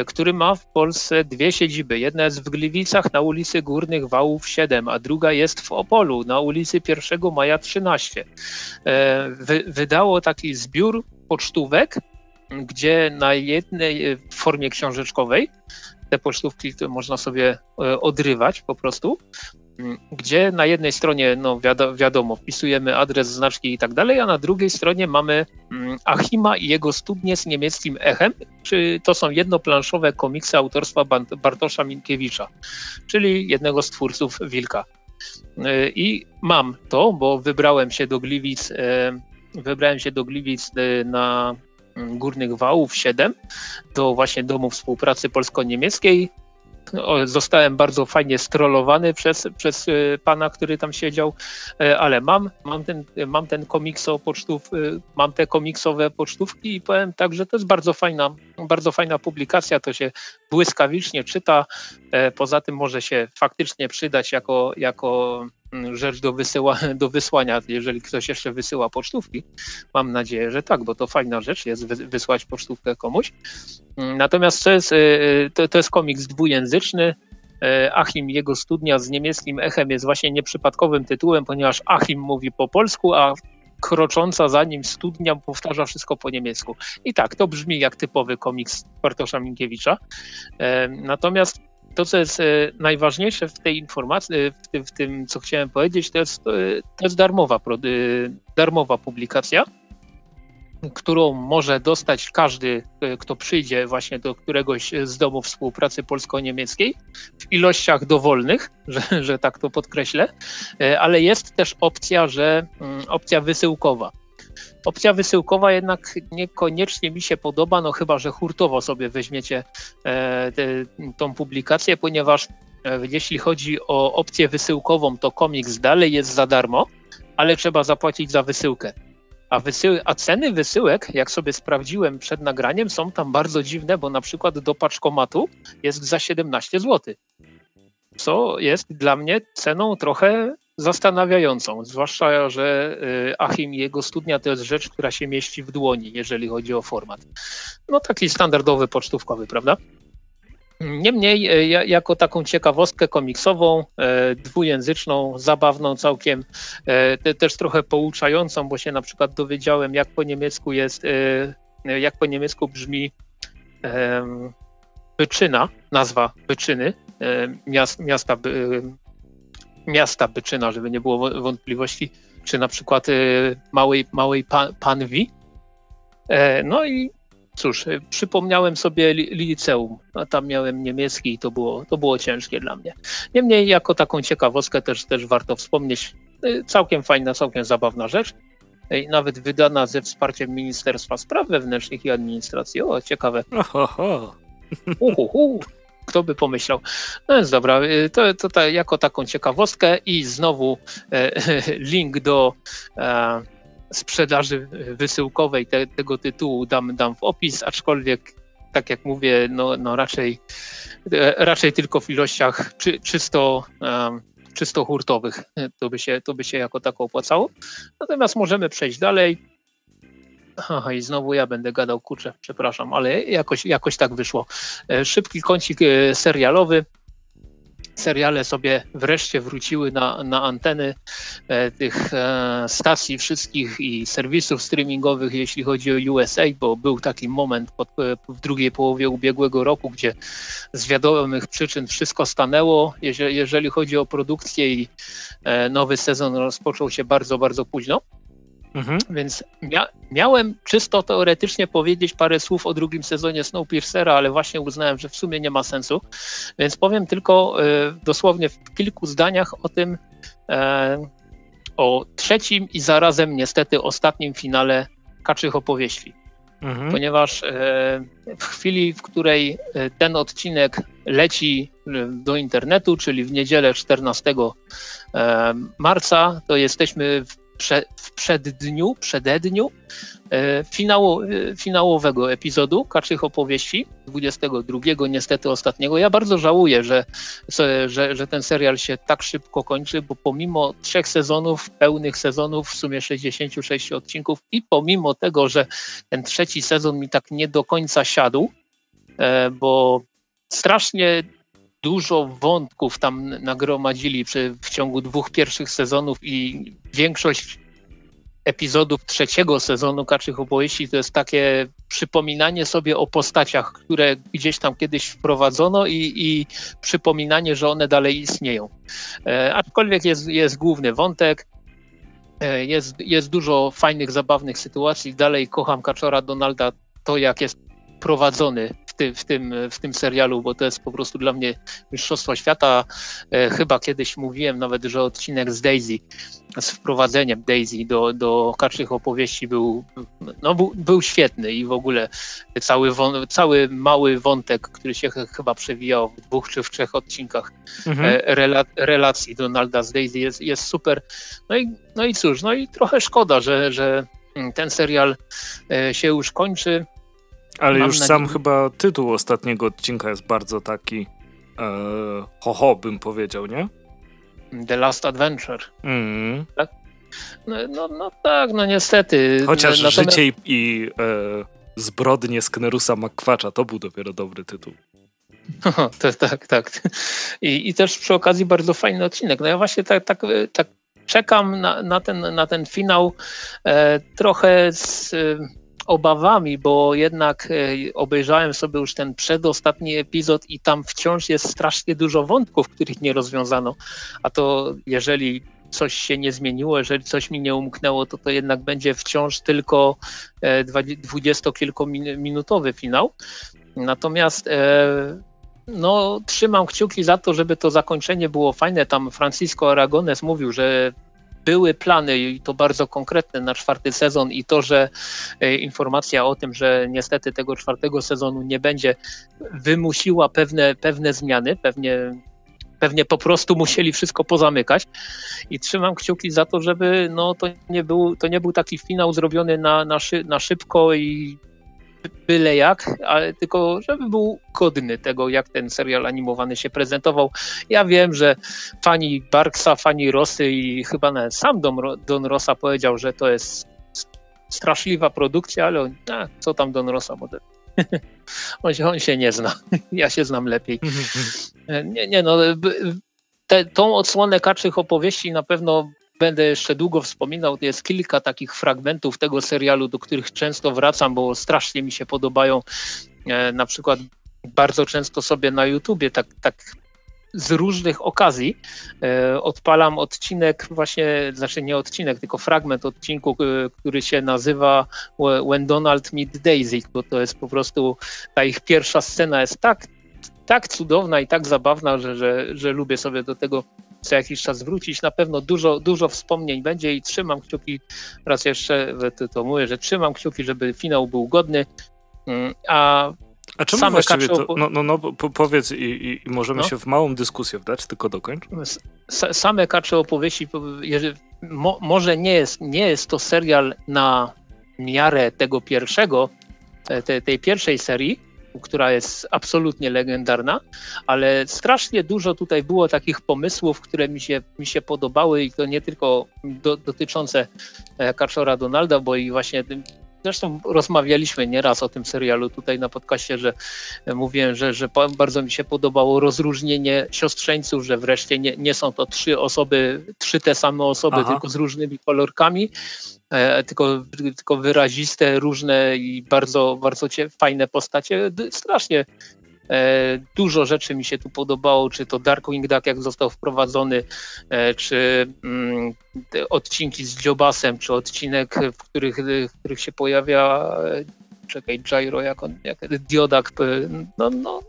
który ma w Polsce dwie siedziby. Jedna jest w Gliwicach na ulicy Górnych Wałów siedem, a druga jest w Opolu na ulicy pierwszego maja trzynaście. Wy- wydało taki zbiór pocztówek, gdzie na jednej w formie książeczkowej te pocztówki można sobie odrywać po prostu, gdzie na jednej stronie, no wiado- wiadomo, wpisujemy adres, znaczki i tak dalej, a na drugiej stronie mamy Achima i jego studnie z niemieckim echem, czy to są jednoplanszowe komiksy autorstwa Bartosza Minkiewicza, czyli jednego z twórców Wilka. I mam to, bo wybrałem się do Gliwic, wybrałem się do Gliwic na Górnych Wałów siedem, do właśnie Domu Współpracy Polsko-Niemieckiej. Zostałem bardzo fajnie strollowany przez, przez pana, który tam siedział, ale mam, mam, ten, mam, ten komikso pocztów, mam te komiksowe pocztówki i powiem tak, że to jest bardzo fajna, bardzo fajna publikacja, to się błyskawicznie czyta, poza tym może się faktycznie przydać jako, jako rzecz do, wysyła, do wysłania, jeżeli ktoś jeszcze wysyła pocztówki. Mam nadzieję, że tak, bo to fajna rzecz jest wysłać pocztówkę komuś. Natomiast to jest, to, to jest komiks dwujęzyczny. Achim, jego studnia z niemieckim echem jest właśnie nieprzypadkowym tytułem, ponieważ Achim mówi po polsku, a krocząca za nim studnia powtarza wszystko po niemiecku. I tak, to brzmi jak typowy komiks Bartosza Minkiewicza. Natomiast to, co jest najważniejsze w tej informacji, w tym, co chciałem powiedzieć, to jest, to jest darmowa, darmowa publikacja, którą może dostać każdy, kto przyjdzie właśnie do któregoś z domów współpracy polsko-niemieckiej w ilościach dowolnych, że, że tak to podkreślę, ale jest też opcja, że opcja wysyłkowa. Opcja wysyłkowa jednak niekoniecznie mi się podoba, no chyba że hurtowo sobie weźmiecie e, te, tą publikację, ponieważ e, jeśli chodzi o opcję wysyłkową, to komiks dalej jest za darmo, ale trzeba zapłacić za wysyłkę. A, wysył- a ceny wysyłek, jak sobie sprawdziłem przed nagraniem, są tam bardzo dziwne, bo na przykład do paczkomatu jest za siedemnaście złotych, co jest dla mnie ceną trochę zastanawiającą, zwłaszcza, że Achim i jego studnia to jest rzecz, która się mieści w dłoni, jeżeli chodzi o format. No taki standardowy, pocztówkowy, prawda? Niemniej, jako taką ciekawostkę komiksową, dwujęzyczną, zabawną całkiem, też trochę pouczającą, bo się na przykład dowiedziałem, jak po niemiecku jest, jak po niemiecku brzmi Byczyna, nazwa Byczyny, miasta miasta Byczyna, żeby nie było wątpliwości, czy na przykład małej, małej pan, Panwi. No i cóż, przypomniałem sobie liceum, a tam miałem niemiecki i to było, to było ciężkie dla mnie. Niemniej jako taką ciekawostkę też, też warto wspomnieć, całkiem fajna, całkiem zabawna rzecz, nawet wydana ze wsparciem Ministerstwa Spraw Wewnętrznych i Administracji. O, ciekawe. Ohoho. Uhuhu. Kto by pomyślał? No więc dobra, to, to ta, jako taką ciekawostkę i znowu e, link do e, sprzedaży wysyłkowej te, tego tytułu dam, dam w opis, aczkolwiek tak jak mówię, no, no raczej, e, raczej tylko w ilościach czy, czysto, e, czysto hurtowych to by się, to by się jako tako opłacało. Natomiast możemy przejść dalej. Aha, i znowu ja będę gadał, kurczę, przepraszam, ale jakoś, jakoś tak wyszło. Szybki kącik serialowy. Seriale sobie wreszcie wróciły na, na anteny tych stacji wszystkich i serwisów streamingowych, jeśli chodzi o U S A, bo był taki moment pod, w drugiej połowie ubiegłego roku, gdzie z wiadomych przyczyn wszystko stanęło, jeżeli, jeżeli chodzi o produkcję i nowy sezon rozpoczął się bardzo, bardzo późno. Mhm. Więc mia- miałem czysto teoretycznie powiedzieć parę słów o drugim sezonie Snowpiercera, ale właśnie uznałem, że w sumie nie ma sensu, więc powiem tylko e, dosłownie w kilku zdaniach o tym, e, o trzecim i zarazem niestety ostatnim finale Kaczych Opowieści, mhm. ponieważ e, w chwili, w której ten odcinek leci do internetu, czyli w niedzielę czternastego marca, to jesteśmy w w przeddniu, przededniu e, finału, e, finałowego epizodu Kaczych Opowieści, dwudziestego drugiego, niestety ostatniego. Ja bardzo żałuję, że, że, że ten serial się tak szybko kończy, bo pomimo trzech sezonów, pełnych sezonów, w sumie sześćdziesięciu sześciu odcinków i pomimo tego, że ten trzeci sezon mi tak nie do końca siadł, e, bo strasznie dużo wątków tam nagromadzili przy, w ciągu dwóch pierwszych sezonów i większość epizodów trzeciego sezonu Kaczych Opowieści to jest takie przypominanie sobie o postaciach, które gdzieś tam kiedyś wprowadzono i, i przypominanie, że one dalej istnieją. E, aczkolwiek jest, jest główny wątek, e, jest, jest dużo fajnych, zabawnych sytuacji. Dalej kocham Kaczora Donalda, to jak jest prowadzony w, ty, w, tym, w tym serialu, bo to jest po prostu dla mnie mistrzostwo świata. E, chyba kiedyś mówiłem nawet, że odcinek z Daisy, z wprowadzeniem Daisy do, do Kaczych Opowieści był, no, był, był świetny i w ogóle cały, wą, cały mały wątek, który się chyba przewijał w dwóch czy w trzech odcinkach mhm. e, rela, relacji Donalda z Daisy jest, jest super. No i, no i cóż, no i trochę szkoda, że, że ten serial e, się już kończy. Ale Mam już nadzieję... sam chyba tytuł ostatniego odcinka jest bardzo taki e, ho-ho, bym powiedział, nie? The Last Adventure. Mm. Tak? No, no, no tak, no niestety. Chociaż Natomiast... Życie i, i e, zbrodnie Sknerusa McQuacza, to był dopiero dobry tytuł. O, to, tak, tak. I, I też przy okazji bardzo fajny odcinek. No ja właśnie tak, tak, tak czekam na, na, ten, na ten finał e, trochę z... E, obawami, bo jednak obejrzałem sobie już ten przedostatni epizod i tam wciąż jest strasznie dużo wątków, których nie rozwiązano, a to jeżeli coś się nie zmieniło, jeżeli coś mi nie umknęło, to to jednak będzie wciąż tylko dwudziestokilkuminutowy finał. Natomiast no, trzymam kciuki za to, żeby to zakończenie było fajne. Tam Francisco Aragones mówił, że były plany i to bardzo konkretne na czwarty sezon i to, że informacja o tym, że niestety tego czwartego sezonu nie będzie, wymusiła pewne, pewne zmiany, pewnie, pewnie po prostu musieli wszystko pozamykać i trzymam kciuki za to, żeby no, to, nie był, to nie był taki finał zrobiony na, na, szy, na szybko i byle jak, ale tylko żeby był godny tego, jak ten serial animowany się prezentował. Ja wiem, że fani Barksa, fani Rossy i chyba nawet sam Don, Don Rossa powiedział, że to jest straszliwa produkcja, ale on, a, co tam Don Rossa może... on, się, on się nie zna. Ja się znam lepiej. nie, nie no, te, tą odsłonę Kaczych Opowieści na pewno będę jeszcze długo wspominał, jest kilka takich fragmentów tego serialu, do których często wracam, bo strasznie mi się podobają. E, na przykład bardzo często sobie na YouTubie, tak, tak z różnych okazji e, odpalam odcinek, właśnie, znaczy nie odcinek, tylko fragment odcinku, e, który się nazywa When Donald Meets Daisy, bo to jest po prostu, ta ich pierwsza scena jest tak, tak cudowna i tak zabawna, że, że, że lubię sobie do tego co jakiś czas wrócić. Na pewno dużo, dużo wspomnień będzie i trzymam kciuki, raz jeszcze to, to mówię, że trzymam kciuki, żeby finał był godny. A, A czemu same właściwie kacze... to, no, no, no powiedz i, i możemy no? się w małą dyskusję wdać, tylko dokończ. S- same Kacze Opowieści, jeżeli, mo, może nie jest, nie jest to serial na miarę tego pierwszego, te, tej pierwszej serii, która jest absolutnie legendarna, ale strasznie dużo tutaj było takich pomysłów, które mi się, mi się podobały i to nie tylko do, dotyczące Kaczora Donalda, bo i właśnie tym, zresztą rozmawialiśmy nieraz o tym serialu tutaj na podcaście, że mówiłem, że, że bardzo mi się podobało rozróżnienie siostrzeńców, że wreszcie nie, nie są to trzy osoby, trzy te same osoby, Aha. tylko z różnymi kolorkami. Tylko, tylko wyraziste, różne i bardzo, bardzo fajne postacie. Strasznie dużo rzeczy mi się tu podobało, czy to Darkwing Duck, jak został wprowadzony, czy odcinki z Dziobasem, czy odcinek, w których, w których się pojawia, czekaj, Gyro, jak on, jak Diodak, no, no,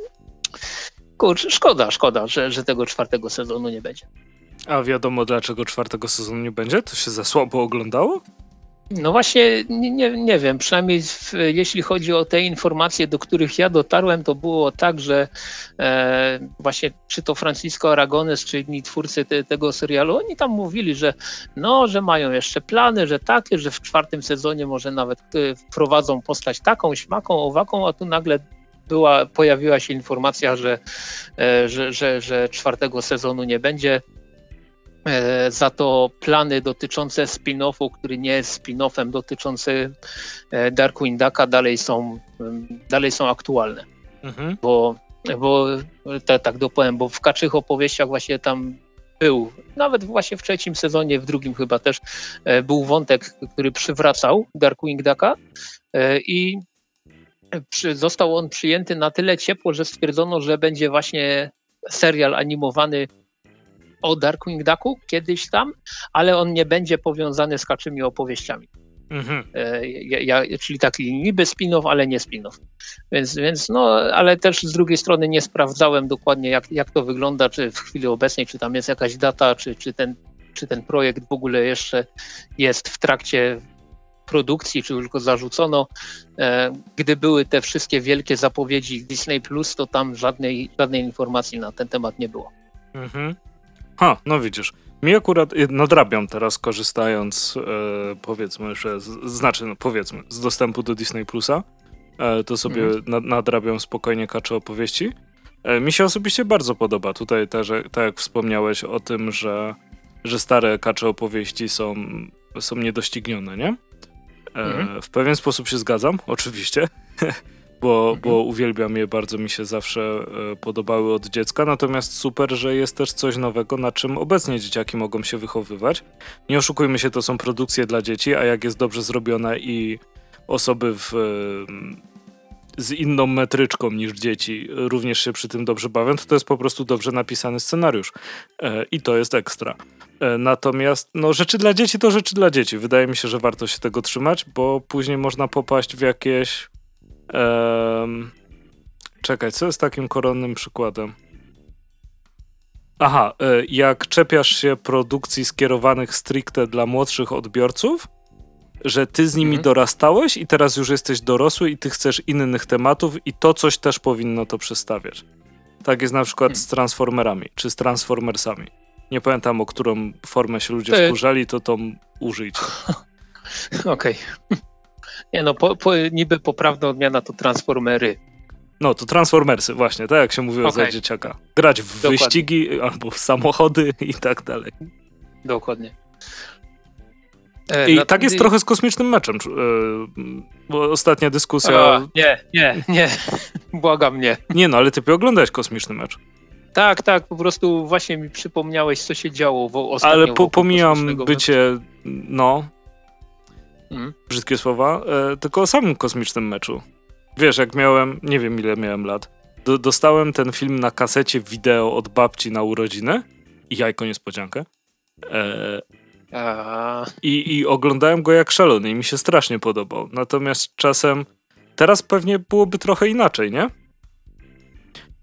kurczę, szkoda, szkoda, że, że tego czwartego sezonu nie będzie. A wiadomo, dlaczego czwartego sezonu nie będzie? To się za słabo oglądało? No właśnie, nie, nie, nie wiem. Przynajmniej w, jeśli chodzi o te informacje, do których ja dotarłem, to było tak, że e, właśnie czy to Francisco Aragones, czy inni twórcy te, tego serialu, oni tam mówili, że no, że mają jeszcze plany, że takie, że w czwartym sezonie może nawet wprowadzą postać taką, śmaką, owaką, a tu nagle była, pojawiła się informacja, że, e, że, że, że czwartego sezonu nie będzie. Za to plany dotyczące spin-offu, który nie jest spin-offem, dotyczący Darkwing Ducka dalej są, dalej są aktualne. Mhm. Bo, bo tak, tak dopowiem, bo w Kaczych Opowieściach właśnie tam był, nawet właśnie w trzecim sezonie, w drugim chyba też był wątek, który przywracał Darkwing Ducka i został on przyjęty na tyle ciepło, że stwierdzono, że będzie właśnie serial animowany o Darkwing Ducku kiedyś tam, ale on nie będzie powiązany z kaczymi opowieściami. Mhm. Ja, ja, czyli taki niby spin-off, ale nie spin-off. Więc, więc no, ale też z drugiej strony nie sprawdzałem dokładnie, jak, jak to wygląda, czy w chwili obecnej, czy tam jest jakaś data, czy, czy, ten, czy ten projekt w ogóle jeszcze jest w trakcie produkcji, czy już go zarzucono. Gdy były te wszystkie wielkie zapowiedzi Disney Plus, to tam żadnej, żadnej informacji na ten temat nie było. Mhm. Ha, no widzisz. Mi akurat nadrabiam teraz, korzystając e, powiedzmy, że z, znaczy no, powiedzmy, z dostępu do Disney Plusa, e, to sobie mm. na, nadrabiam spokojnie kacze opowieści. E, mi się osobiście bardzo podoba tutaj, te, że, tak jak wspomniałeś o tym, że, że stare kacze opowieści są, są niedoścignione, nie? E, mm. W pewien sposób się zgadzam, oczywiście, bo, mm-hmm. bo uwielbiam je, bardzo mi się zawsze e, podobały od dziecka, natomiast super, że jest też coś nowego, na czym obecnie dzieciaki mogą się wychowywać. Nie oszukujmy się, to są produkcje dla dzieci, a jak jest dobrze zrobione i osoby w, e, z inną metryczką niż dzieci również się przy tym dobrze bawią, to to jest po prostu dobrze napisany scenariusz e, i to jest ekstra. E, natomiast no, rzeczy dla dzieci to rzeczy dla dzieci. Wydaje mi się, że warto się tego trzymać, bo później można popaść w jakieś... Um, czekaj, co jest takim koronnym przykładem? Aha, jak czepiasz się produkcji skierowanych stricte dla młodszych odbiorców, że ty z nimi mm-hmm. dorastałeś i teraz już jesteś dorosły i ty chcesz innych tematów i to coś też powinno to przestawiać. Tak jest na przykład mm. z Transformerami czy z Transformersami. Nie pamiętam, o którą formę się ludzie ty... wkurzali, to tą użyjcie. Okej. Okay. Nie no, po, po, niby poprawna odmiana to Transformery. No, to Transformersy właśnie, tak jak się mówiło okay. za dzieciaka. Grać w Dokładnie. wyścigi albo w samochody i tak dalej. Dokładnie. E, I no, tak jest i... trochę z Kosmicznym Meczem. Bo ostatnia dyskusja... A, nie, nie, nie. Błagam, nie. Nie no, ale ty oglądałeś Kosmiczny Mecz. Tak, tak, po prostu właśnie mi przypomniałeś, co się działo w ostatnio. Ale po, pomijam bycie, meczu. no... Mm. brzydkie słowa, e, tylko o samym Kosmicznym Meczu. Wiesz, jak miałem, nie wiem ile miałem lat, do, dostałem ten film na kasecie wideo od babci na urodziny i jajko niespodziankę. E, A... i, I oglądałem go jak szalony i mi się strasznie podobał. Natomiast czasem, teraz pewnie byłoby trochę inaczej, nie?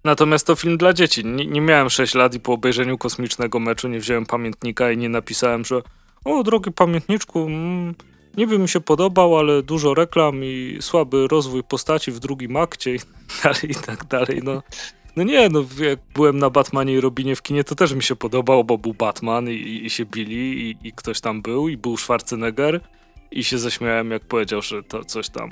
Natomiast to film dla dzieci. Nie, nie miałem sześć lat i po obejrzeniu Kosmicznego Meczu nie wziąłem pamiętnika i nie napisałem, że o, drogi pamiętniczku... Mm, niby mi się podobał, ale dużo reklam i słaby rozwój postaci w drugim akcie i tak dalej, i tak dalej. No, no nie, no jak byłem na Batmanie i Robinie w kinie, to też mi się podobało, bo był Batman i, i się bili i, i ktoś tam był i był Schwarzenegger i się zaśmiałem, jak powiedział, że to coś tam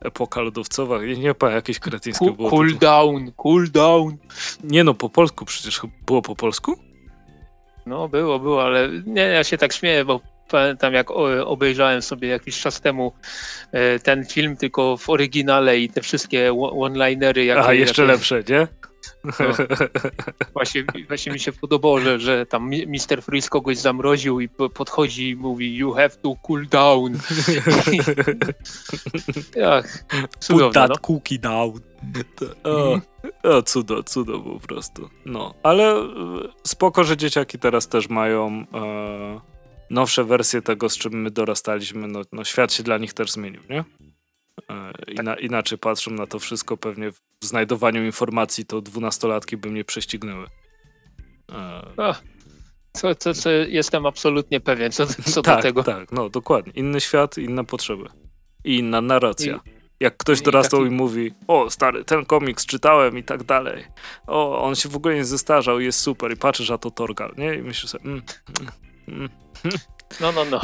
epoka lodowcowa, nie, nie pamiętam, jakieś kretyńskie było. Cool to, to... down, cool down. Nie no, po polsku przecież, było po polsku? No było, było, ale nie, ja się tak śmieję, bo pamiętam, jak obejrzałem sobie jakiś czas temu ten film, tylko w oryginale i te wszystkie one-linery. A, jeszcze jakieś... lepsze, nie? No. Właśnie, właśnie mi się podobało, że, że tam mister Freeze kogoś zamroził i podchodzi i mówi "You have to cool down". Ach, cudowne, put that no. cookie down. O, o, cudo, cudo po prostu. No, ale spoko, że dzieciaki teraz też mają... E... nowsze wersje tego, z czym my dorastaliśmy, no, no świat się dla nich też zmienił, nie? Ina, inaczej patrzą na to wszystko, pewnie w znajdowaniu informacji to dwunastolatki by mnie prześcignęły. E... Co, co, co jestem absolutnie pewien, co, co tak, do tego. Tak, no dokładnie. Inny świat, inne potrzeby. I inna narracja. I... Jak ktoś dorastał i, taki... i mówi, o stary, ten komiks czytałem i tak dalej. O, on się w ogóle nie zestarzał, jest super i patrzysz, a to Torgal, nie? I myślisz sobie, mm, mm, mm. No, no, no.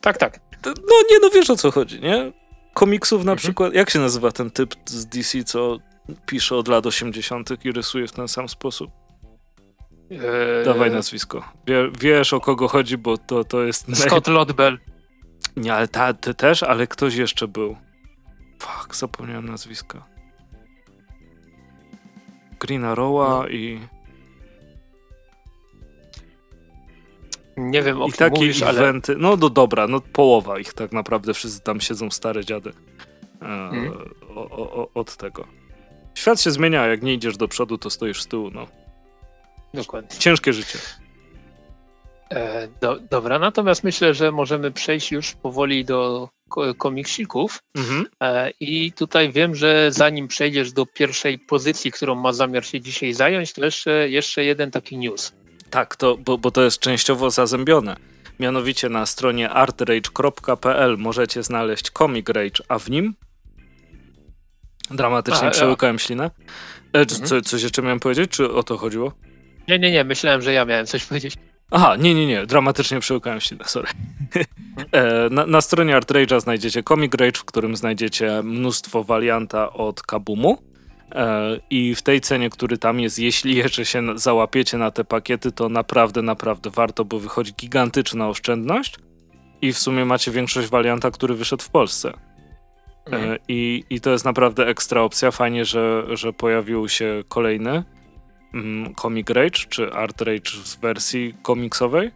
tak, tak. No nie, no wiesz o co chodzi, nie? Komiksów na mhm. przykład, jak się nazywa ten typ z D C, co pisze od lat osiemdziesiątych i rysuje w ten sam sposób? Eee... Dawaj nazwisko. Wie, wiesz o kogo chodzi, bo to, to jest... Scott naj... Lobdell. Nie, ale ta, ty też, ale ktoś jeszcze był. Fuck, zapomniałem nazwiska. Green Arrowa no. i... nie wiem, o I takie mówisz, eventy, ale... no do dobra, no połowa ich tak naprawdę, wszyscy tam siedzą stare dziady e, hmm. o, o, od tego. Świat się zmienia, jak nie idziesz do przodu, to stoisz z tyłu, no. Dokładnie. Ciężkie życie. E, do, dobra, natomiast myślę, że możemy przejść już powoli do komiksików mhm. e, i tutaj wiem, że zanim przejdziesz do pierwszej pozycji, którą ma zamiar się dzisiaj zająć, to jeszcze, jeszcze jeden taki news. Tak, to, bo, bo to jest częściowo zazębione. Mianowicie na stronie artrage kropka p l możecie znaleźć Comic Rage, a w nim dramatycznie a, przełykałem a... ślinę. E, mhm. co, coś jeszcze miałem powiedzieć, czy o to chodziło? Nie, nie, nie, myślałem, że ja miałem coś powiedzieć. Aha, nie, nie, nie, dramatycznie przełykałem się, sorry. na, na stronie Art Rage'a znajdziecie Comic Rage, w którym znajdziecie mnóstwo warianta od Kabumu i w tej cenie, który tam jest, jeśli jeszcze się załapiecie na te pakiety, to naprawdę, naprawdę warto, bo wychodzi gigantyczna oszczędność i w sumie macie większość warianta, który wyszedł w Polsce. Mhm. I, i to jest naprawdę ekstra opcja, fajnie, że, że pojawił się kolejny Comic Rage, czy Art Rage w wersji komiksowej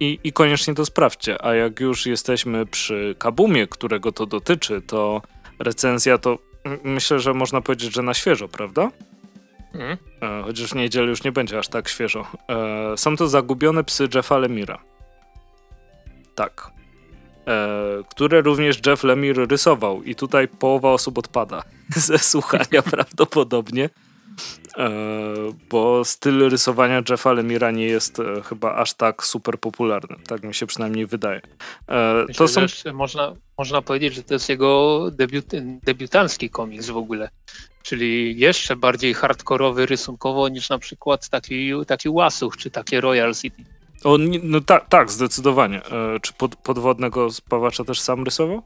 I, i koniecznie to sprawdźcie. A jak już jesteśmy przy Kabumie, którego to dotyczy, to recenzja to myślę, że można powiedzieć, że na świeżo, prawda? Mm. Chociaż w niedzielę już nie będzie aż tak świeżo. Są to Zagubione psy Jeffa Lemira. Tak. Które również Jeff Lemire rysował i tutaj połowa osób odpada ze słuchania prawdopodobnie. E, bo styl rysowania Jeffa Lemira nie jest e, chyba aż tak super popularny. Tak mi się przynajmniej wydaje. E, Myślę, to są... że można, można powiedzieć, że to jest jego debiut, debiutancki komiks w ogóle. Czyli jeszcze bardziej hardkorowy rysunkowo niż na przykład taki, taki Łasuch czy takie Royal City. O, no tak, tak, zdecydowanie. E, czy pod, podwodnego spawacza też sam rysował?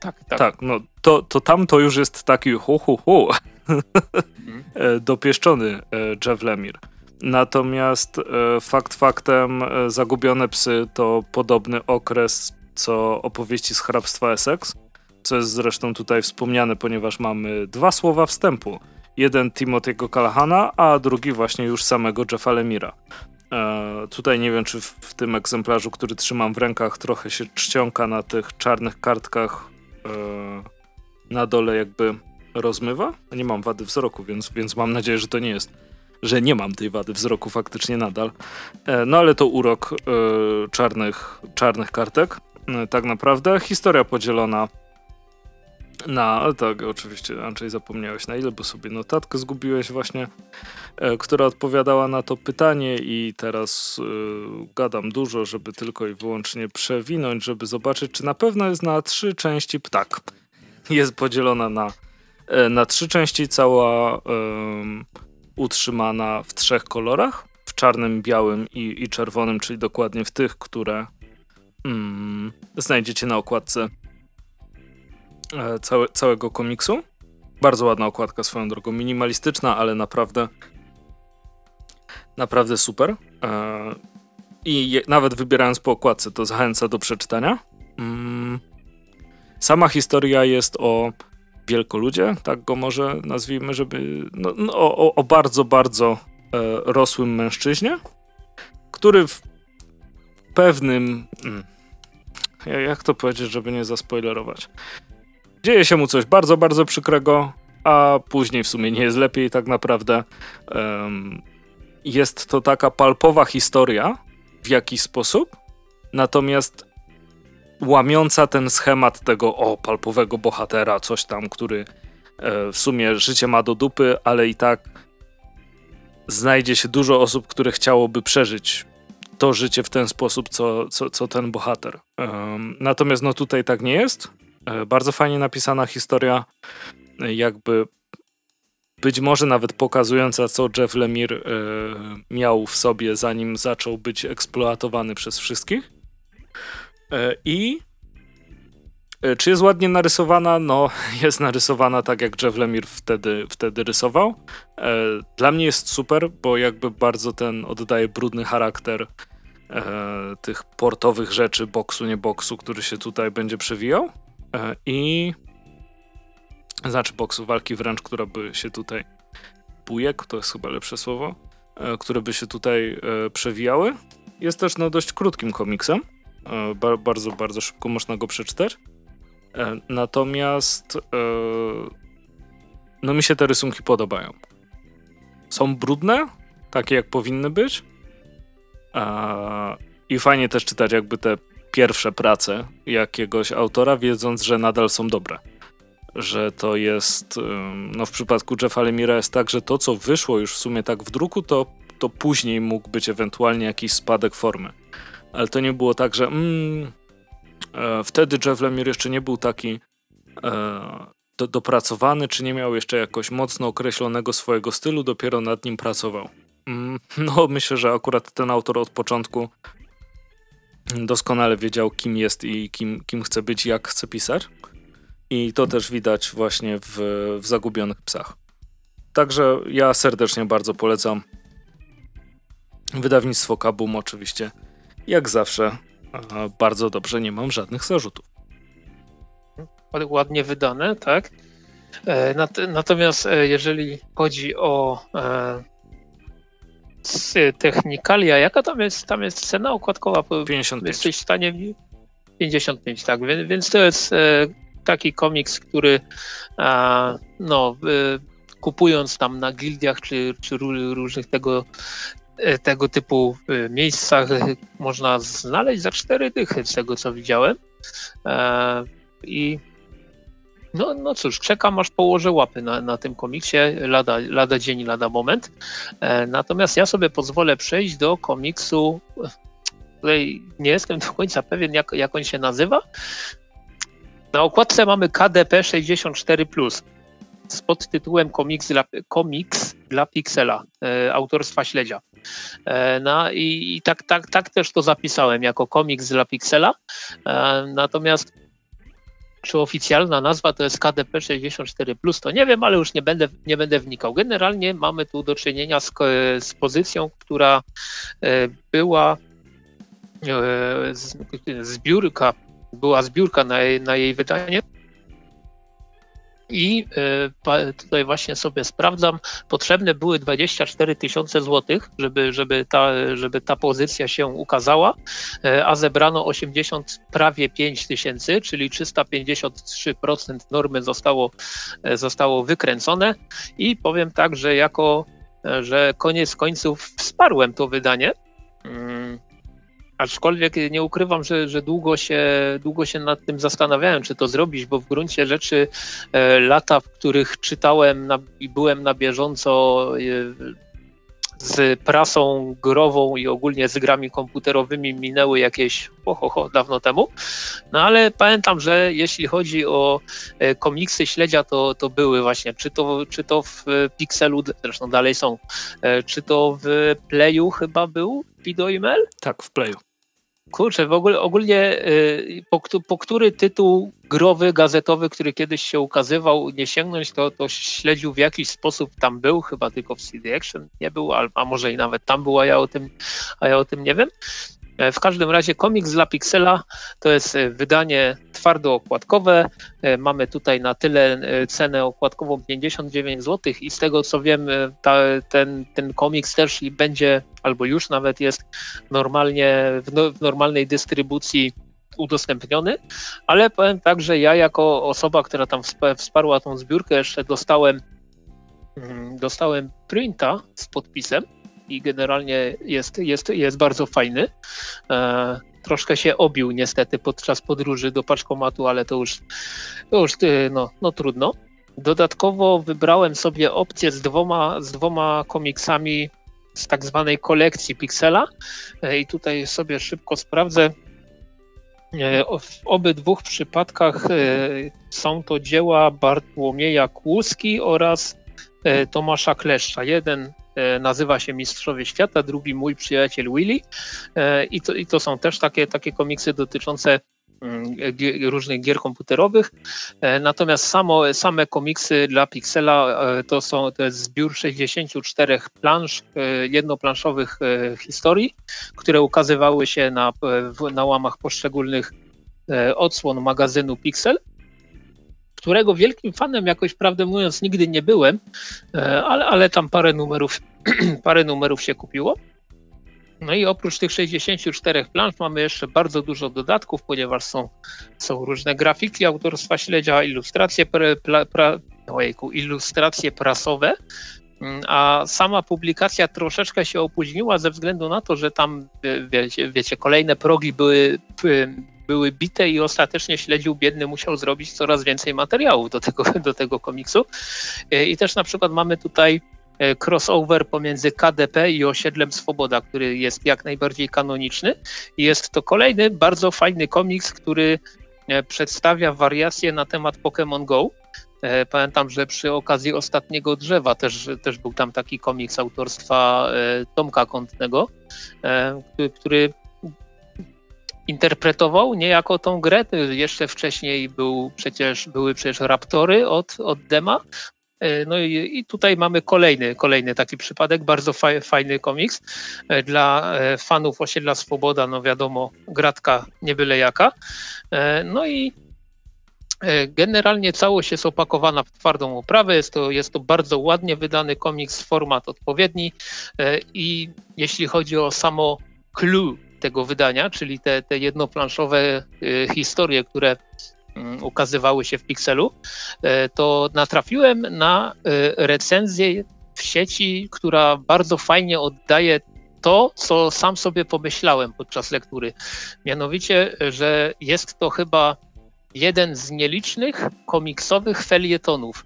Tak, tak. tak no, to, to tam to już jest taki hu, hu, hu. Mm. dopieszczony Jeff Lemire. Natomiast fakt faktem Zagubione psy to podobny okres co opowieści z hrabstwa Essex, co jest zresztą tutaj wspomniane, ponieważ mamy dwa słowa wstępu. Jeden Timothy'ego Calahana, a drugi właśnie już samego Jeffa Lemira. E, tutaj nie wiem, czy w, w tym egzemplarzu, który trzymam w rękach, trochę się czcionka na tych czarnych kartkach e, na dole jakby rozmywa? Nie mam wady wzroku, więc, więc mam nadzieję, że to nie jest, że nie mam tej wady wzroku faktycznie nadal. E, no ale to urok e, czarnych, czarnych kartek. E, tak naprawdę historia podzielona na, tak oczywiście Andrzej zapomniałeś na ile, bo sobie notatkę zgubiłeś właśnie, e, która odpowiadała na to pytanie i teraz e, gadam dużo, żeby tylko i wyłącznie przewinąć, żeby zobaczyć, czy na pewno jest na trzy części ptak. Jest podzielona na Na trzy części, cała um, utrzymana w trzech kolorach, w czarnym, białym i, i czerwonym, czyli dokładnie w tych, które um, znajdziecie na okładce e, całe, całego komiksu. Bardzo ładna okładka swoją drogą, minimalistyczna, ale naprawdę naprawdę super. E, I je, nawet wybierając po okładce, to zachęca do przeczytania. Mm. Sama historia jest o Wielkoludzie, tak go może nazwijmy, żeby no, no, o, o bardzo, bardzo e, rosłym mężczyźnie, który w pewnym, mm, jak to powiedzieć, żeby nie zaspoilerować, dzieje się mu coś bardzo, bardzo przykrego, a później w sumie nie jest lepiej tak naprawdę. E, jest to taka palpowa historia w jakiś sposób, natomiast łamiąca ten schemat tego o palpowego bohatera, coś tam, który e, w sumie życie ma do dupy, ale i tak znajdzie się dużo osób, które chciałoby przeżyć to życie w ten sposób, co, co, co ten bohater. E, natomiast no tutaj tak nie jest. E, bardzo fajnie napisana historia, e, jakby być może nawet pokazująca, co Jeff Lemire e, miał w sobie, zanim zaczął być eksploatowany przez wszystkich. I czy jest ładnie narysowana? No, jest narysowana tak, jak Jeff Lemire wtedy, wtedy rysował. Dla mnie jest super, bo jakby bardzo ten oddaje brudny charakter e, tych portowych rzeczy, boksu, nie boksu, który się tutaj będzie przewijał. E, I... Znaczy boksu, walki wręcz, która by się tutaj... Bujek, to jest chyba lepsze słowo. E, które by się tutaj e, przewijały. Jest też no, dość krótkim komiksem. Ba- bardzo, bardzo szybko można go przeczytać. E, natomiast e, no mi się te rysunki podobają. Są brudne, takie jak powinny być. E, I fajnie też czytać jakby te pierwsze prace jakiegoś autora, wiedząc, że nadal są dobre. Że to jest, no w przypadku Jeffa Lemira jest tak, że to co wyszło już w sumie tak w druku, to, to później mógł być ewentualnie jakiś spadek formy. Ale to nie było tak, że mm, e, wtedy Jeff Lemire jeszcze nie był taki e, do, dopracowany, czy nie miał jeszcze jakoś mocno określonego swojego stylu, dopiero nad nim pracował. Mm, no myślę, że akurat ten autor od początku doskonale wiedział, kim jest i kim, kim chce być, jak chce pisać. I to też widać właśnie w, w Zagubionych Psach. Także ja serdecznie bardzo polecam wydawnictwo Kabum, oczywiście. Jak zawsze, bardzo dobrze, nie mam żadnych zarzutów. Ładnie wydane, tak? Natomiast jeżeli chodzi o technikalia, jaka tam jest, tam jest cena okładkowa? pięćdziesiąt pięć. Jesteś w stanie... pięćdziesiąt pięć, tak. Więc to jest taki komiks, który no, kupując tam na gildiach czy, czy różnych tego tego typu miejscach można znaleźć za cztery dychy, z tego co widziałem. I no, no cóż, czekam aż położę łapy na, na tym komiksie, lada, lada dzień, lada moment. Natomiast ja sobie pozwolę przejść do komiksu, tutaj nie jestem do końca pewien jak, jak on się nazywa. Na okładce mamy K D P sześćdziesiąt cztery plus z podtytułem Komiks dla, komiks dla Piksela, e, autorstwa Śledzia. E, no i, i tak, tak, tak też to zapisałem jako Komiks dla Piksela. E, natomiast czy oficjalna nazwa to jest K D P sześćdziesiąt cztery plus, to nie wiem, ale już nie będę, nie będę wnikał. Generalnie mamy tu do czynienia z, z pozycją, która e, była e, z, zbiórka, była zbiórka na, na jej wydanie. I tutaj właśnie sobie sprawdzam, potrzebne były dwadzieścia cztery tysiące złotych, żeby, żeby, ta, żeby ta pozycja się ukazała, a zebrano osiemdziesiąt, prawie pięć tysięcy, czyli trzysta pięćdziesiąt trzy procent normy zostało, zostało wykręcone i powiem tak, że jako, że koniec końców wsparłem to wydanie. Aczkolwiek nie ukrywam, że, że długo się, długo się nad tym zastanawiałem, czy to zrobić, bo w gruncie rzeczy e, lata, w których czytałem na, i byłem na bieżąco e, z prasą grową i ogólnie z grami komputerowymi minęły jakieś ho, ho, ho, dawno temu. No ale pamiętam, że jeśli chodzi o e, komiksy Śledzia, to, to były właśnie, czy to, czy to w Pixelu, zresztą dalej są, e, czy to w Playu chyba był Pido Imel? Tak, w Playu. Kurczę, w ogóle, ogólnie po, po który tytuł growy, gazetowy, który kiedyś się ukazywał, nie sięgnąć, to, to Śledził w jakiś sposób tam był, chyba tylko w C D Action nie był, a, a może i nawet tam był, a ja o tym, a ja o tym nie wiem. W każdym razie Komiks dla Piksela to jest wydanie twardookładkowe. Mamy tutaj na tyle cenę okładkową pięćdziesiąt dziewięć złotych i z tego co wiem ta, ten, ten komiks też i będzie, albo już nawet jest normalnie w, no, w normalnej dystrybucji udostępniony, ale powiem tak, że ja jako osoba, która tam wsparła tą zbiórkę, jeszcze dostałem, dostałem printa z podpisem. I generalnie jest, jest, jest bardzo fajny. E, troszkę się obił niestety podczas podróży do paczkomatu, ale to już, to już no, no trudno. Dodatkowo wybrałem sobie opcję z dwoma, z dwoma komiksami z tak zwanej kolekcji Pixela. E, I tutaj sobie szybko sprawdzę. E, w obydwu przypadkach e, są to dzieła Bartłomieja Kłuski oraz e, Tomasza Kleszcza. Jeden nazywa się Mistrzowie Świata, drugi Mój Przyjaciel Willy i to, i to są też takie, takie komiksy dotyczące różnych gier komputerowych. Natomiast samo, same komiksy dla Pixela to, są, to jest zbiór sześćdziesięciu czterech plansz, jednoplanszowych historii, które ukazywały się na, na łamach poszczególnych odsłon magazynu Pixel, którego wielkim fanem jakoś, prawdę mówiąc, nigdy nie byłem, ale, ale tam parę numerów, parę numerów się kupiło. No i oprócz tych sześćdziesięciu czterech plansz mamy jeszcze bardzo dużo dodatków, ponieważ są, są różne grafiki autorstwa Śledzia, ilustracje, pra, pra, pra, ojejku, ilustracje prasowe, a sama publikacja troszeczkę się opóźniła ze względu na to, że tam wiecie, wiecie kolejne progi były... były bite i ostatecznie Śledził biedny musiał zrobić coraz więcej materiałów do tego, do tego komiksu. I też na przykład mamy tutaj crossover pomiędzy K D P i Osiedlem Swoboda, który jest jak najbardziej kanoniczny. Jest to kolejny bardzo fajny komiks, który przedstawia wariacje na temat Pokémon Go. Pamiętam, że przy okazji Ostatniego Drzewa też, też był tam taki komiks autorstwa Tomka Kątnego, który interpretował niejako tą grę. Jeszcze wcześniej był przecież, były przecież Raptory od, od Dema. No i, i tutaj mamy kolejny, kolejny taki przypadek, bardzo faj, fajny komiks dla fanów Osiedla Swoboda, no wiadomo, gratka nie byle jaka. No i generalnie całość jest opakowana w twardą oprawę, jest to, jest to bardzo ładnie wydany komiks, format odpowiedni i jeśli chodzi o samo clue tego wydania, czyli te, te jednoplanszowe y, historie, które y, ukazywały się w Pixelu, y, to natrafiłem na y, recenzję w sieci, która bardzo fajnie oddaje to, co sam sobie pomyślałem podczas lektury. Mianowicie, że jest to chyba jeden z nielicznych komiksowych felietonów,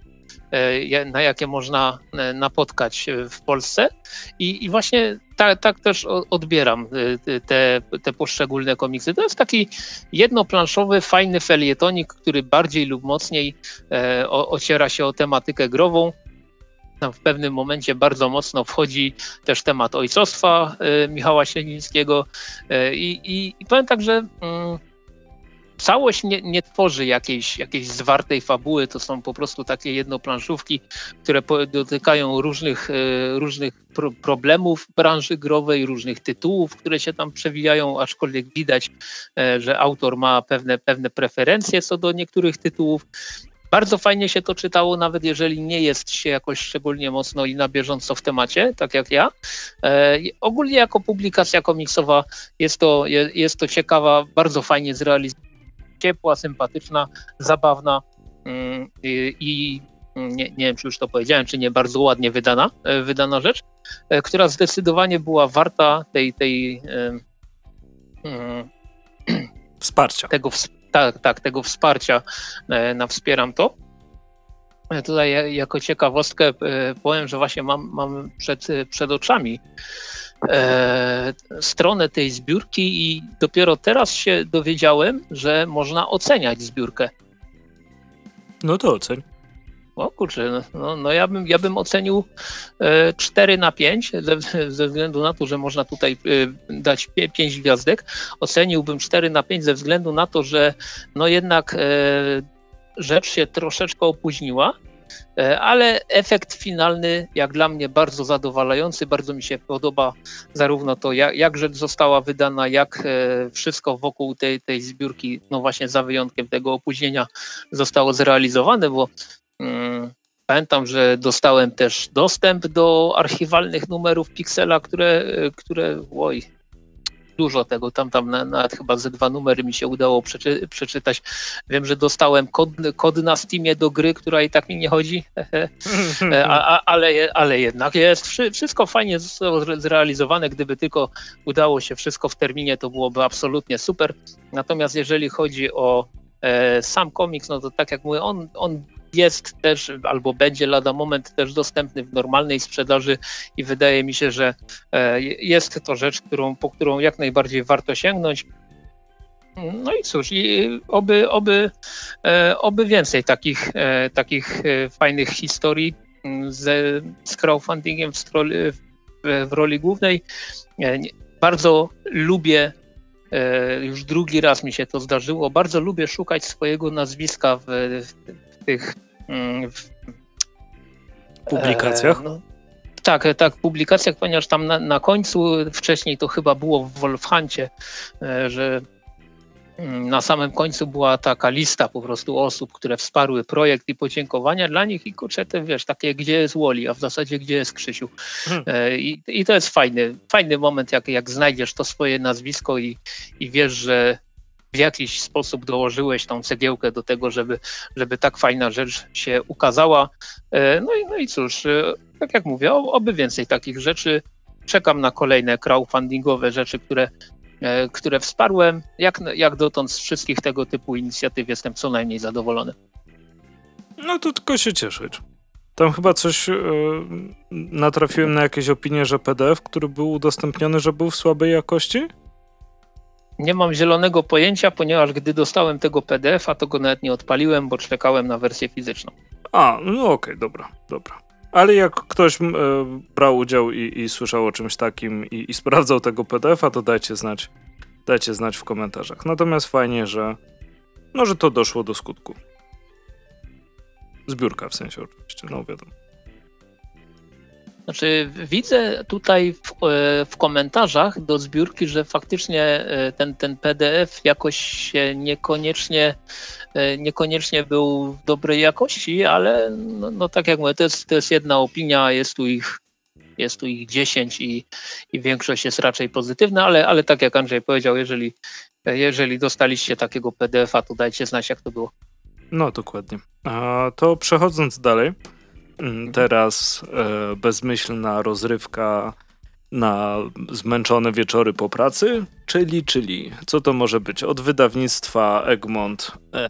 na jakie można napotkać w Polsce i, i właśnie tak, tak też odbieram te, te poszczególne komiksy. To jest taki jednoplanszowy, fajny felietonik, który bardziej lub mocniej ociera się o tematykę grową. Tam w pewnym momencie bardzo mocno wchodzi też temat ojcostwa Michała Śledzińskiego i, i, i powiem tak, że... Mm, Całość nie, nie tworzy jakiejś, jakiejś zwartej fabuły, to są po prostu takie jednoplanszówki, które dotykają różnych, różnych pro problemów branży growej, różnych tytułów, które się tam przewijają, aczkolwiek widać, że autor ma pewne, pewne preferencje co do niektórych tytułów. Bardzo fajnie się to czytało, nawet jeżeli nie jest się jakoś szczególnie mocno i na bieżąco w temacie, tak jak ja. E, ogólnie jako publikacja komiksowa jest to, je, jest to ciekawa, bardzo fajnie zrealizowana, ciepła, sympatyczna, zabawna i, i nie, nie wiem, czy już to powiedziałem, czy nie, bardzo ładnie wydana, wydana rzecz, która zdecydowanie była warta tej, tej wsparcia. Tego, tak, tak, tego wsparcia na Wspieram To. Tutaj jako ciekawostkę powiem, że właśnie mam, mam przed, przed oczami e, stronę tej zbiórki i dopiero teraz się dowiedziałem, że można oceniać zbiórkę. No to oceń. O kurczę, no, no ja bym, ja bym ocenił cztery na pięć, ze, ze względu na to, że można tutaj dać pięć gwiazdek. Oceniłbym cztery na pięć ze względu na to, że no jednak... E, rzecz się troszeczkę opóźniła, ale efekt finalny jak dla mnie bardzo zadowalający, bardzo mi się podoba zarówno to, jak, jak rzecz została wydana, jak wszystko wokół tej, tej zbiórki, no właśnie za wyjątkiem tego opóźnienia zostało zrealizowane, bo hmm, pamiętam, że dostałem też dostęp do archiwalnych numerów Pixela, które, które oj, dużo tego, tam tam nawet chyba ze dwa numery mi się udało przeczy, przeczytać. Wiem, że dostałem kod, kod na Steamie do gry, która i tak mi nie chodzi, a, a, ale, ale jednak jest. Wszystko fajnie zostało zrealizowane, gdyby tylko udało się wszystko w terminie, to byłoby absolutnie super. Natomiast jeżeli chodzi o e, sam komiks, no to tak jak mówię, on, on jest też, albo będzie lada moment też dostępny w normalnej sprzedaży i wydaje mi się, że jest to rzecz, którą, po którą jak najbardziej warto sięgnąć. No i cóż, i oby, oby, oby więcej takich, takich fajnych historii z, z crowdfundingiem w, w roli głównej. Bardzo lubię, już drugi raz mi się to zdarzyło, bardzo lubię szukać swojego nazwiska w, w tych w, publikacjach? E, no, tak, tak, w publikacjach, ponieważ tam na, na końcu, wcześniej to chyba było w Wolfhuncie, e, że na samym końcu była taka lista po prostu osób, które wsparły projekt i podziękowania dla nich i kurczę, te, wiesz, takie gdzie jest Woli, a w zasadzie gdzie jest Krzysiu. Hmm. I, I to jest fajny, fajny moment, jak, jak znajdziesz to swoje nazwisko i, i wiesz, że w jakiś sposób dołożyłeś tą cegiełkę do tego, żeby, żeby tak fajna rzecz się ukazała. No i, no i cóż, tak jak mówię, oby więcej takich rzeczy. Czekam na kolejne crowdfundingowe rzeczy, które, które wsparłem. Jak, jak dotąd z wszystkich tego typu inicjatyw jestem co najmniej zadowolony. No to tylko się cieszyć. Tam chyba coś yy, natrafiłem na jakieś opinie, że P D F, który był udostępniony, że był w słabej jakości? Nie mam zielonego pojęcia, ponieważ gdy dostałem tego P D F-a, to go nawet nie odpaliłem, bo czekałem na wersję fizyczną. A, no okej, okay, dobra, dobra. Ale jak ktoś y, brał udział i, i słyszał o czymś takim i, i sprawdzał tego P D F-a, to dajcie znać, dajcie znać w komentarzach. Natomiast fajnie, że, no, że to doszło do skutku. Zbiórka w sensie oczywiście, no wiadomo. Znaczy widzę tutaj w, w komentarzach do zbiórki, że faktycznie ten, ten P D F jakoś się niekoniecznie, niekoniecznie był w dobrej jakości, ale no, no tak jak mówię, to jest, to jest jedna opinia, jest tu ich, jest tu ich dziesięć i, i większość jest raczej pozytywna, ale, ale tak jak Andrzej powiedział, jeżeli, jeżeli dostaliście takiego P D F-a, to dajcie znać, jak to było. No dokładnie. A to przechodząc dalej, teraz e, bezmyślna rozrywka na zmęczone wieczory po pracy, czyli, czyli, co to może być? Od wydawnictwa Egmont. E.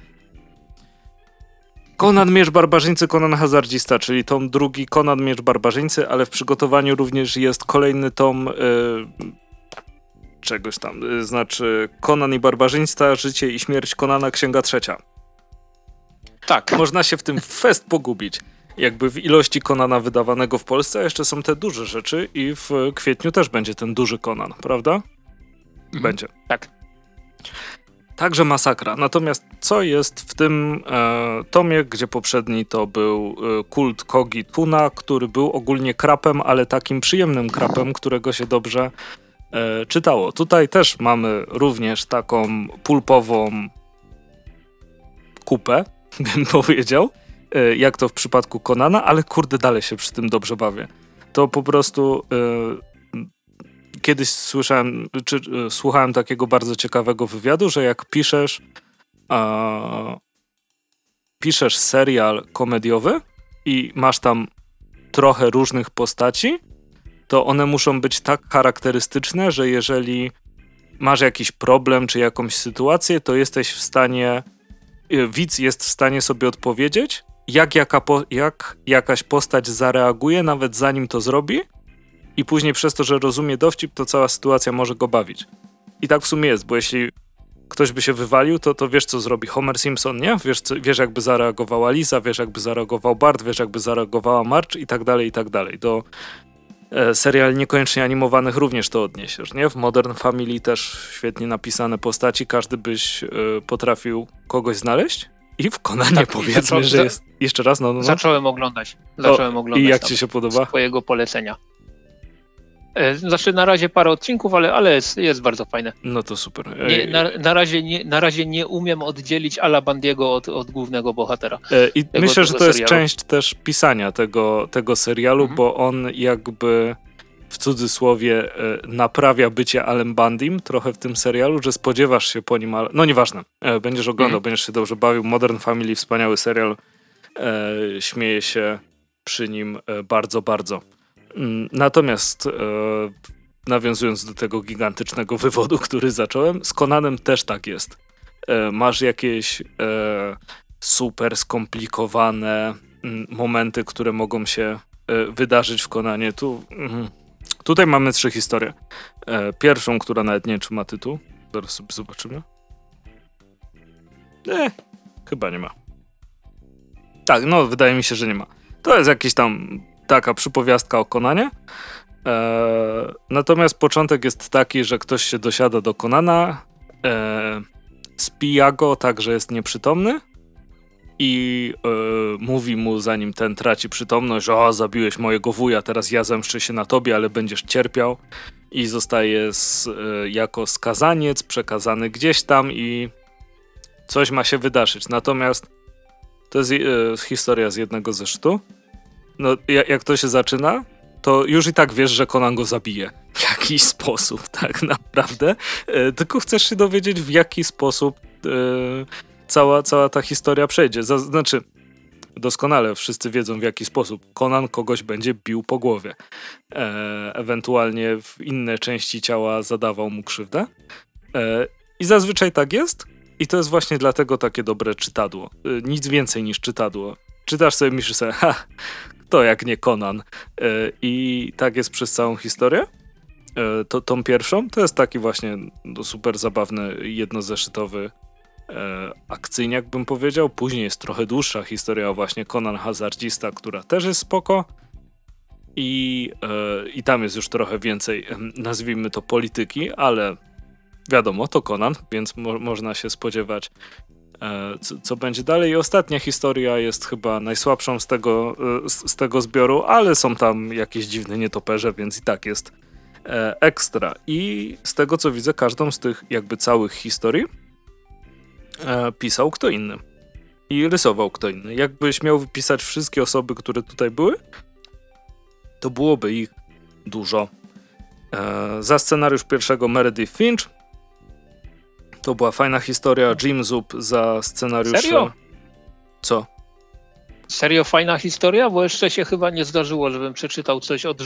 Conan Miecz Barbarzyńcy, Conan Hazardzista, czyli tom drugi Conan Miecz Barbarzyńcy, ale w przygotowaniu również jest kolejny tom e, czegoś tam, e, znaczy Conan i Barbarzyńca, Życie i Śmierć Conana, Księga Trzecia. Tak. Można się w tym fest pogubić. Jakby w ilości Conana wydawanego w Polsce, a jeszcze są te duże rzeczy i w kwietniu też będzie ten duży Conan, prawda? Będzie. Mm, tak. Także masakra. Natomiast co jest w tym e, tomie, gdzie poprzedni to był e, Kult Kogi Tuna, który był ogólnie krapem, ale takim przyjemnym krapem, którego się dobrze e, czytało. Tutaj też mamy również taką pulpową kupę, bym powiedział, jak to w przypadku Conana, ale kurde, dalej się przy tym dobrze bawię. To po prostu yy, kiedyś słyszałem, czy yy, słuchałem takiego bardzo ciekawego wywiadu, że jak piszesz yy, piszesz serial komediowy i masz tam trochę różnych postaci, to one muszą być tak charakterystyczne, że jeżeli masz jakiś problem czy jakąś sytuację, to jesteś w stanie, yy, widz jest w stanie sobie odpowiedzieć, Jak, jaka po, jak jakaś postać zareaguje, nawet zanim to zrobi, i później przez to, że rozumie dowcip, to cała sytuacja może go bawić. I tak w sumie jest, bo jeśli ktoś by się wywalił, to, to wiesz, co zrobi Homer Simpson, nie? Wiesz, co, wiesz, jakby zareagowała Lisa, wiesz, jakby zareagował Bart, wiesz, jakby zareagowała Marge i tak dalej, i tak dalej. Do e, seriali niekoniecznie animowanych również to odniesiesz, nie? W Modern Family też świetnie napisane postaci, każdy byś e, potrafił kogoś znaleźć. I w Conanie tak, powiedzmy, zaczął, że jest... Jeszcze raz, no, no, no. Zacząłem oglądać. Zacząłem o, oglądać. I jak ci się podoba? Z twojego polecenia. Znaczy na razie parę odcinków, ale, ale jest, jest bardzo fajne. No to super. Nie, na, na, razie nie, na razie nie umiem oddzielić Ala Bandiego od, od głównego bohatera. I tego, myślę, tego że to serialu. Jest część też pisania tego, tego serialu, mhm. bo on jakby w cudzysłowie naprawia bycie Alem Bandim trochę w tym serialu, że spodziewasz się po nim, ale no nieważne, będziesz oglądał, mm-hmm. będziesz się dobrze bawił. Modern Family, wspaniały serial, e, śmieję się przy nim bardzo, bardzo. Natomiast e, nawiązując do tego gigantycznego wywodu, który zacząłem, z Conanem też tak jest. E, masz jakieś e, super skomplikowane m, momenty, które mogą się e, wydarzyć w Conanie. Tu... Mm, Tutaj mamy trzy historie. E, pierwszą, która nawet nie wiem, czy ma tytuł. Zaraz sobie zobaczymy. E, chyba nie ma. Tak, no wydaje mi się, że nie ma. To jest jakaś tam taka przypowiastka o Conanie. E, natomiast początek jest taki, że ktoś się dosiada do Conana, e, spija go tak, że jest nieprzytomny i e, mówi mu, zanim ten traci przytomność, że o, zabiłeś mojego wuja, teraz ja zemszczę się na tobie, ale będziesz cierpiał, i zostaje z, e, jako skazaniec przekazany gdzieś tam i coś ma się wydarzyć. Natomiast to jest yy, historia z jednego zeszytu. No, jak, jak to się zaczyna, to już i tak wiesz, że Conan go zabije. W jakiś sposób, tak naprawdę. Yy, tylko chcesz się dowiedzieć, w jaki sposób yy, cała, cała ta historia przejdzie. Znaczy, doskonale wszyscy wiedzą, w jaki sposób Conan kogoś będzie bił po głowie. E, ewentualnie w inne części ciała zadawał mu krzywdę. E, I zazwyczaj tak jest. I to jest właśnie dlatego takie dobre czytadło. E, nic więcej niż czytadło. Czytasz sobie, myślisz sobie, ha, to jak nie Conan. E, I tak jest przez całą historię. E, to, tą pierwszą to jest taki właśnie no, super zabawny, jednozeszytowy akcyjniak, bym powiedział. Później jest trochę dłuższa historia właśnie Conan Hazardzista, która też jest spoko i, yy, i tam jest już trochę więcej, nazwijmy to, polityki, ale wiadomo, to Conan, więc mo- można się spodziewać yy, co, co będzie dalej. I ostatnia historia jest chyba najsłabszą z tego, yy, z, z tego zbioru, ale są tam jakieś dziwne nietoperze, więc i tak jest yy, ekstra. I z tego co widzę, każdą z tych jakby całych historii pisał kto inny i rysował kto inny. Jakbyś miał wypisać wszystkie osoby, które tutaj były, to byłoby ich dużo. Eee, za scenariusz pierwszego Meredith Finch, to była fajna historia. Jim Zub za scenariusz... Serio? Co? Serio fajna historia? Bo jeszcze się chyba nie zdarzyło, żebym przeczytał coś od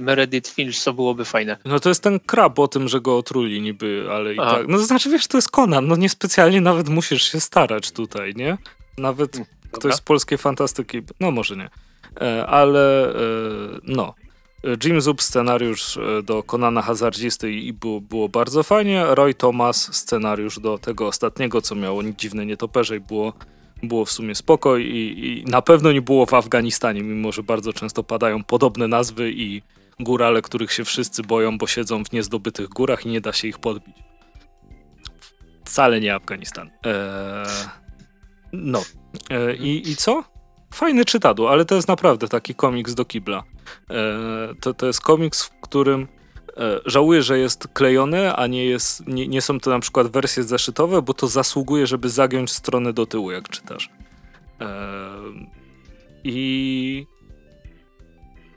Meredith Finch, co byłoby fajne. No to jest ten krab o tym, że go otruli niby, ale i Aha. tak. No to znaczy, wiesz, to jest Conan, no niespecjalnie nawet musisz się starać tutaj, nie? Nawet hmm, ktoś z polskiej fantastyki, no może nie, e, ale e, no. Jim Zub scenariusz do Conana Hazardzisty i było, było bardzo fajnie. Roy Thomas scenariusz do tego ostatniego, co miało dziwne nietoperze i było Było w sumie spoko i, i na pewno nie było w Afganistanie, mimo że bardzo często padają podobne nazwy i górale, których się wszyscy boją, bo siedzą w niezdobytych górach i nie da się ich podbić. Wcale nie Afganistan. Eee, no. Eee, i, I co? Fajne czytadło, ale to jest naprawdę taki komiks do kibla. Eee, to, to jest komiks, w którym żałuję, że jest klejone, a nie, jest, nie, nie są to na przykład wersje zeszytowe, bo to zasługuje, żeby zagiąć stronę do tyłu, jak czytasz. Eee, I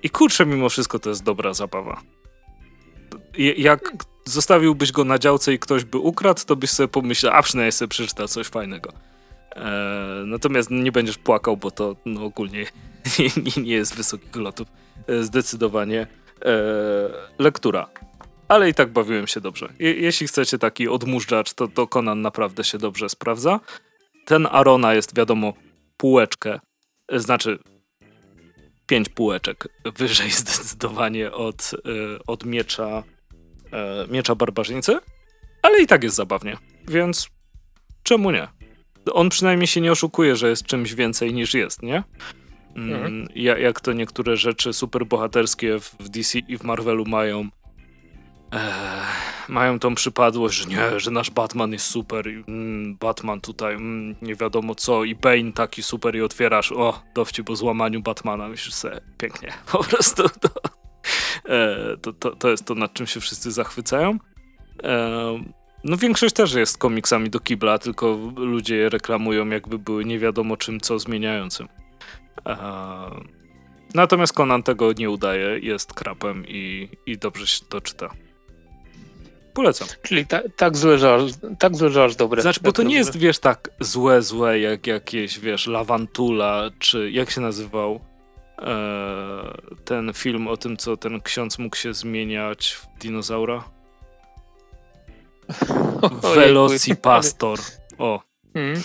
i kurczę, mimo wszystko to jest dobra zabawa. Jak zostawiłbyś go na działce i ktoś by ukradł, to byś sobie pomyślał, a przynajmniej sobie przeczyta coś fajnego. Eee, natomiast nie będziesz płakał, bo to no, ogólnie nie, nie jest wysokich lotów. Eee, zdecydowanie Eee, lektura. Ale i tak bawiłem się dobrze. Je- jeśli chcecie taki odmóżdżacz, to, to Conan naprawdę się dobrze sprawdza. Ten Arona jest, wiadomo, półeczkę, znaczy pięć półeczek wyżej zdecydowanie od, yy, od miecza, yy, miecza barbarzyńcy, ale i tak jest zabawnie, więc czemu nie? On przynajmniej się nie oszukuje, że jest czymś więcej niż jest, nie? Mm, ja, jak to niektóre rzeczy superbohaterskie w D C i w Marvelu mają ee, mają tą przypadłość, że nie, że nasz Batman jest super i mm, Batman tutaj mm, nie wiadomo co i Bane taki super i otwierasz, o, dowcip o złamaniu Batmana, myślisz sobie, pięknie, po prostu to, e, to, to, to jest to, nad czym się wszyscy zachwycają. E, no większość też jest komiksami do kibla, tylko ludzie je reklamują, jakby były nie wiadomo czym, co zmieniającym. Natomiast Conan tego nie udaje, jest krapem i, i dobrze się to czyta. Polecam. Czyli ta, tak złe, że aż, tak złe, że aż dobre. Znaczy, bo to nie jest, wiesz, tak złe, złe jak jakieś, wiesz, Lawantula, czy jak się nazywał eee, ten film o tym, co ten ksiądz mógł się zmieniać w dinozaura? Velocipastor. O. Mm.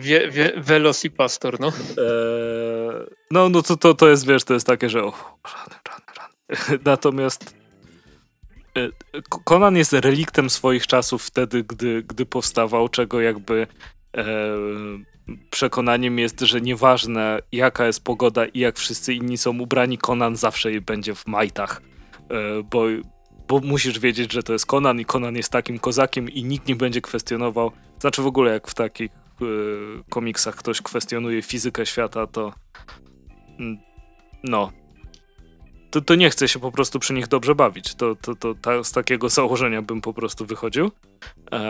Wie, wie, Velocipastor, no. Eee, no, no to, to, to jest, wiesz, to jest takie, że oh, rany, rany, rany. Natomiast e, Conan jest reliktem swoich czasów wtedy, gdy, gdy powstawał, czego jakby e, przekonaniem jest, że nieważne jaka jest pogoda i jak wszyscy inni są ubrani, Conan zawsze będzie w majtach, e, bo, bo musisz wiedzieć, że to jest Conan i Conan jest takim kozakiem i nikt nie będzie kwestionował. Znaczy w ogóle jak w takich y, komiksach ktoś kwestionuje fizykę świata, to no to, to nie chcę się po prostu przy nich dobrze bawić. To, to, to ta, z takiego założenia bym po prostu wychodził. Eee,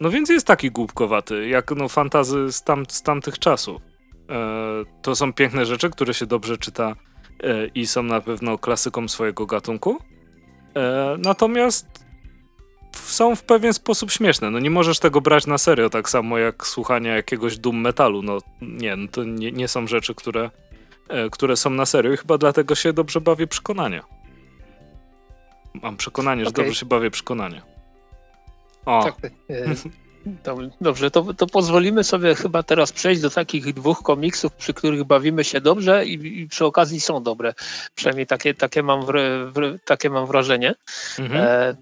no więc jest taki głupkowaty, jak no fantazy z, tam, z tamtych czasów. Eee, to są piękne rzeczy, które się dobrze czyta eee, i są na pewno klasyką swojego gatunku. Eee, natomiast są w pewien sposób śmieszne. No nie możesz tego brać na serio, tak samo jak słuchania jakiegoś doom metalu. No nie, no to nie, nie są rzeczy, które, e, które są na serio i chyba dlatego się dobrze bawię przekonania. Mam przekonanie, okay. że dobrze się bawię przekonania. O. Tak, e, dobrze, to, to pozwolimy sobie chyba teraz przejść do takich dwóch komiksów, przy których bawimy się dobrze i, i przy okazji są dobre. Przynajmniej takie, takie, mam, w, w, takie mam wrażenie. Mhm. E,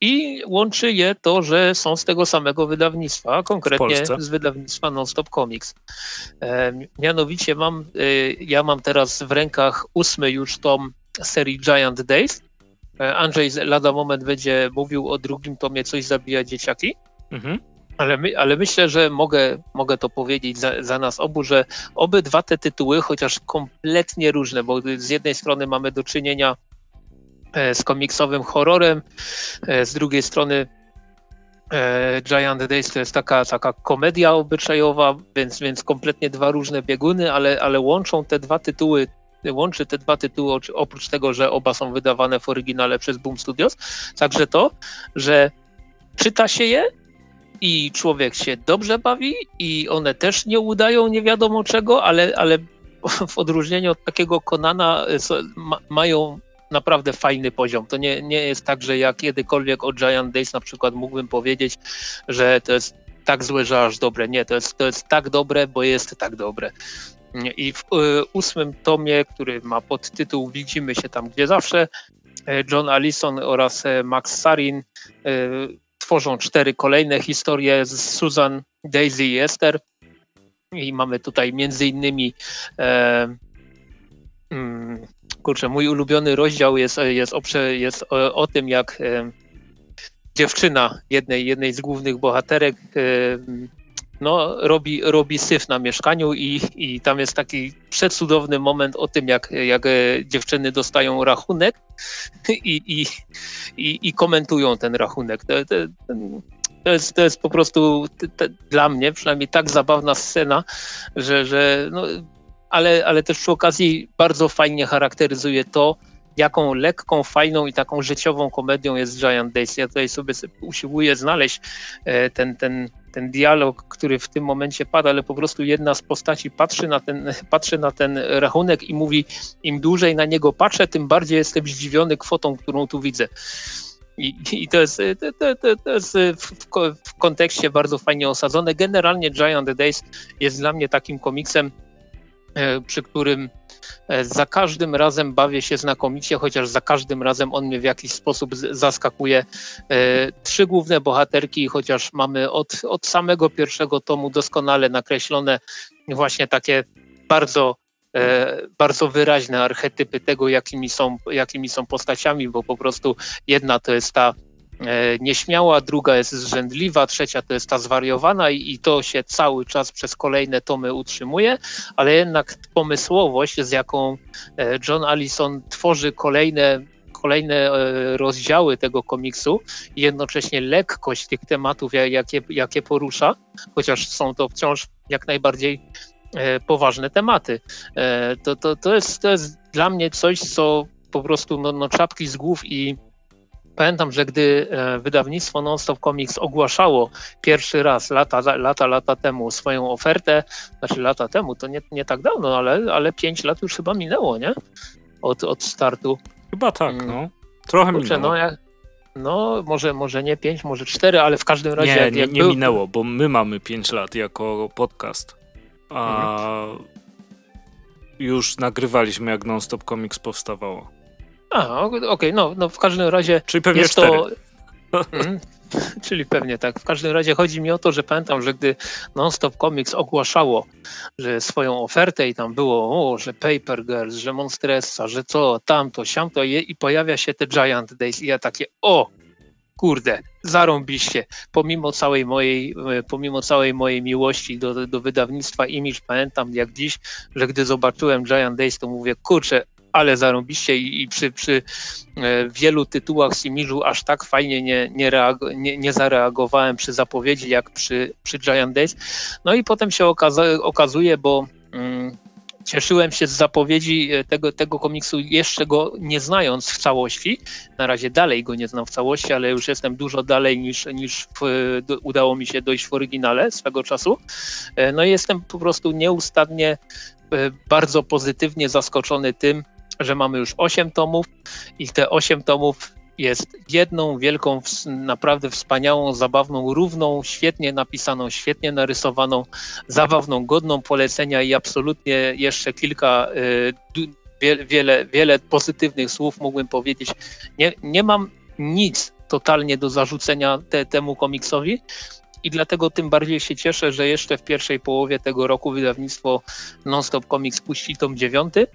I łączy je to, że są z tego samego wydawnictwa, konkretnie z wydawnictwa Non Stop Comics. E, mianowicie mam, e, ja mam teraz w rękach ósmy już tom serii Giant Days. E, Andrzej lada moment będzie mówił o drugim tomie Coś zabija dzieciaki. Mhm. Ale, my, ale myślę, że mogę, mogę to powiedzieć za, za nas obu, że obydwa te tytuły, chociaż kompletnie różne, bo z jednej strony mamy do czynienia z komiksowym horrorem, z drugiej strony e, Giant Days to jest taka, taka komedia obyczajowa, więc, więc kompletnie dwa różne bieguny, ale, ale łączą te dwa tytuły, łączy te dwa tytuły oprócz tego, że oba są wydawane w oryginale przez Boom Studios, także to, że czyta się je i człowiek się dobrze bawi i one też nie udają nie wiadomo czego, ale, ale w odróżnieniu od takiego Konana ma, mają naprawdę fajny poziom. To nie, nie jest tak, że ja kiedykolwiek o Giant Days na przykład mógłbym powiedzieć, że to jest tak złe, że aż dobre. Nie, to jest, to jest tak dobre, bo jest tak dobre. I w y, ósmym tomie, który ma podtytuł Widzimy się tam, gdzie zawsze, John Allison oraz Max Sarin y, tworzą cztery kolejne historie z Susan, Daisy i Esther. I mamy tutaj między innymi e, mm, Kurczę, mój ulubiony rozdział jest, jest, oprze, jest o, o tym, jak e, dziewczyna jednej, jednej z głównych bohaterek e, no, robi, robi syf na mieszkaniu i, i tam jest taki przecudowny moment o tym, jak, jak e, dziewczyny dostają rachunek i, i, i, i komentują ten rachunek. To, to, to, jest, to jest po prostu te, te, dla mnie przynajmniej tak zabawna scena, że... że no, Ale, ale też przy okazji bardzo fajnie charakteryzuje to, jaką lekką, fajną i taką życiową komedią jest Giant Days. Ja tutaj sobie usiłuję znaleźć ten, ten, ten dialog, który w tym momencie pada, ale po prostu jedna z postaci patrzy na ten, patrzy na ten rachunek i mówi, im dłużej na niego patrzę, tym bardziej jestem zdziwiony kwotą, którą tu widzę. I, i to jest, to, to, to jest w, w kontekście bardzo fajnie osadzone. Generalnie Giant Days jest dla mnie takim komiksem, przy którym za każdym razem bawię się znakomicie, chociaż za każdym razem on mnie w jakiś sposób zaskakuje. Trzy główne bohaterki, chociaż mamy od, od samego pierwszego tomu doskonale nakreślone właśnie takie bardzo, bardzo wyraźne archetypy tego, jakimi są, jakimi są postaciami, bo po prostu jedna to jest ta nieśmiała, druga jest zrzędliwa, trzecia to jest ta zwariowana i, i to się cały czas przez kolejne tomy utrzymuje, ale jednak pomysłowość, z jaką John Allison tworzy kolejne, kolejne rozdziały tego komiksu i jednocześnie lekkość tych tematów, jakie, jakie porusza, chociaż są to wciąż jak najbardziej poważne tematy. To, to, to, jest, to jest dla mnie coś, co po prostu no, no, czapki z głów i pamiętam, że gdy wydawnictwo Non Stop Comics ogłaszało pierwszy raz lata, lata, lata temu swoją ofertę, znaczy lata temu, to nie, nie tak dawno, ale, ale pięć lat już chyba minęło, nie? Od, od startu. Chyba tak, no. Trochę Kurczę, minęło. No, jak, no może, może nie pięć, może cztery, ale w każdym razie... Nie, jak, nie, jak nie był... minęło, bo my mamy pięć lat jako podcast, a mhm. już nagrywaliśmy, jak Non Stop Comics powstawało. A, okej, okay, no, no w każdym razie... Czyli pewnie jest to... mm, czyli pewnie tak. W każdym razie chodzi mi o to, że pamiętam, że gdy Non Stop Comics ogłaszało że swoją ofertę i tam było, o, że Paper Girls, że Monstressa, że co, tamto, siamto i pojawia się te Giant Days i ja takie, o, kurde, zarąbiście. Pomimo całej mojej, pomimo całej mojej miłości do, do wydawnictwa Image, pamiętam jak dziś, że gdy zobaczyłem Giant Days, to mówię, kurczę, ale zarąbiście i, i przy, przy wielu tytułach z Image'u aż tak fajnie nie, nie, reago- nie, nie zareagowałem przy zapowiedzi jak przy, przy Giant Days. No i potem się okaza- okazuje, bo mm, cieszyłem się z zapowiedzi tego, tego komiksu, jeszcze go nie znając w całości. Na razie dalej go nie znam w całości, ale już jestem dużo dalej niż, niż w, do, udało mi się dojść w oryginale swego czasu. No i jestem po prostu nieustannie bardzo pozytywnie zaskoczony tym, że mamy już osiem tomów i te osiem tomów jest jedną wielką, naprawdę wspaniałą, zabawną, równą, świetnie napisaną, świetnie narysowaną, zabawną, godną polecenia i absolutnie jeszcze kilka, wiele, wiele, wiele pozytywnych słów mógłbym powiedzieć. Nie, nie mam nic totalnie do zarzucenia te, temu komiksowi. I dlatego tym bardziej się cieszę, że jeszcze w pierwszej połowie tego roku wydawnictwo Non Stop Comics puści tom dziewiąty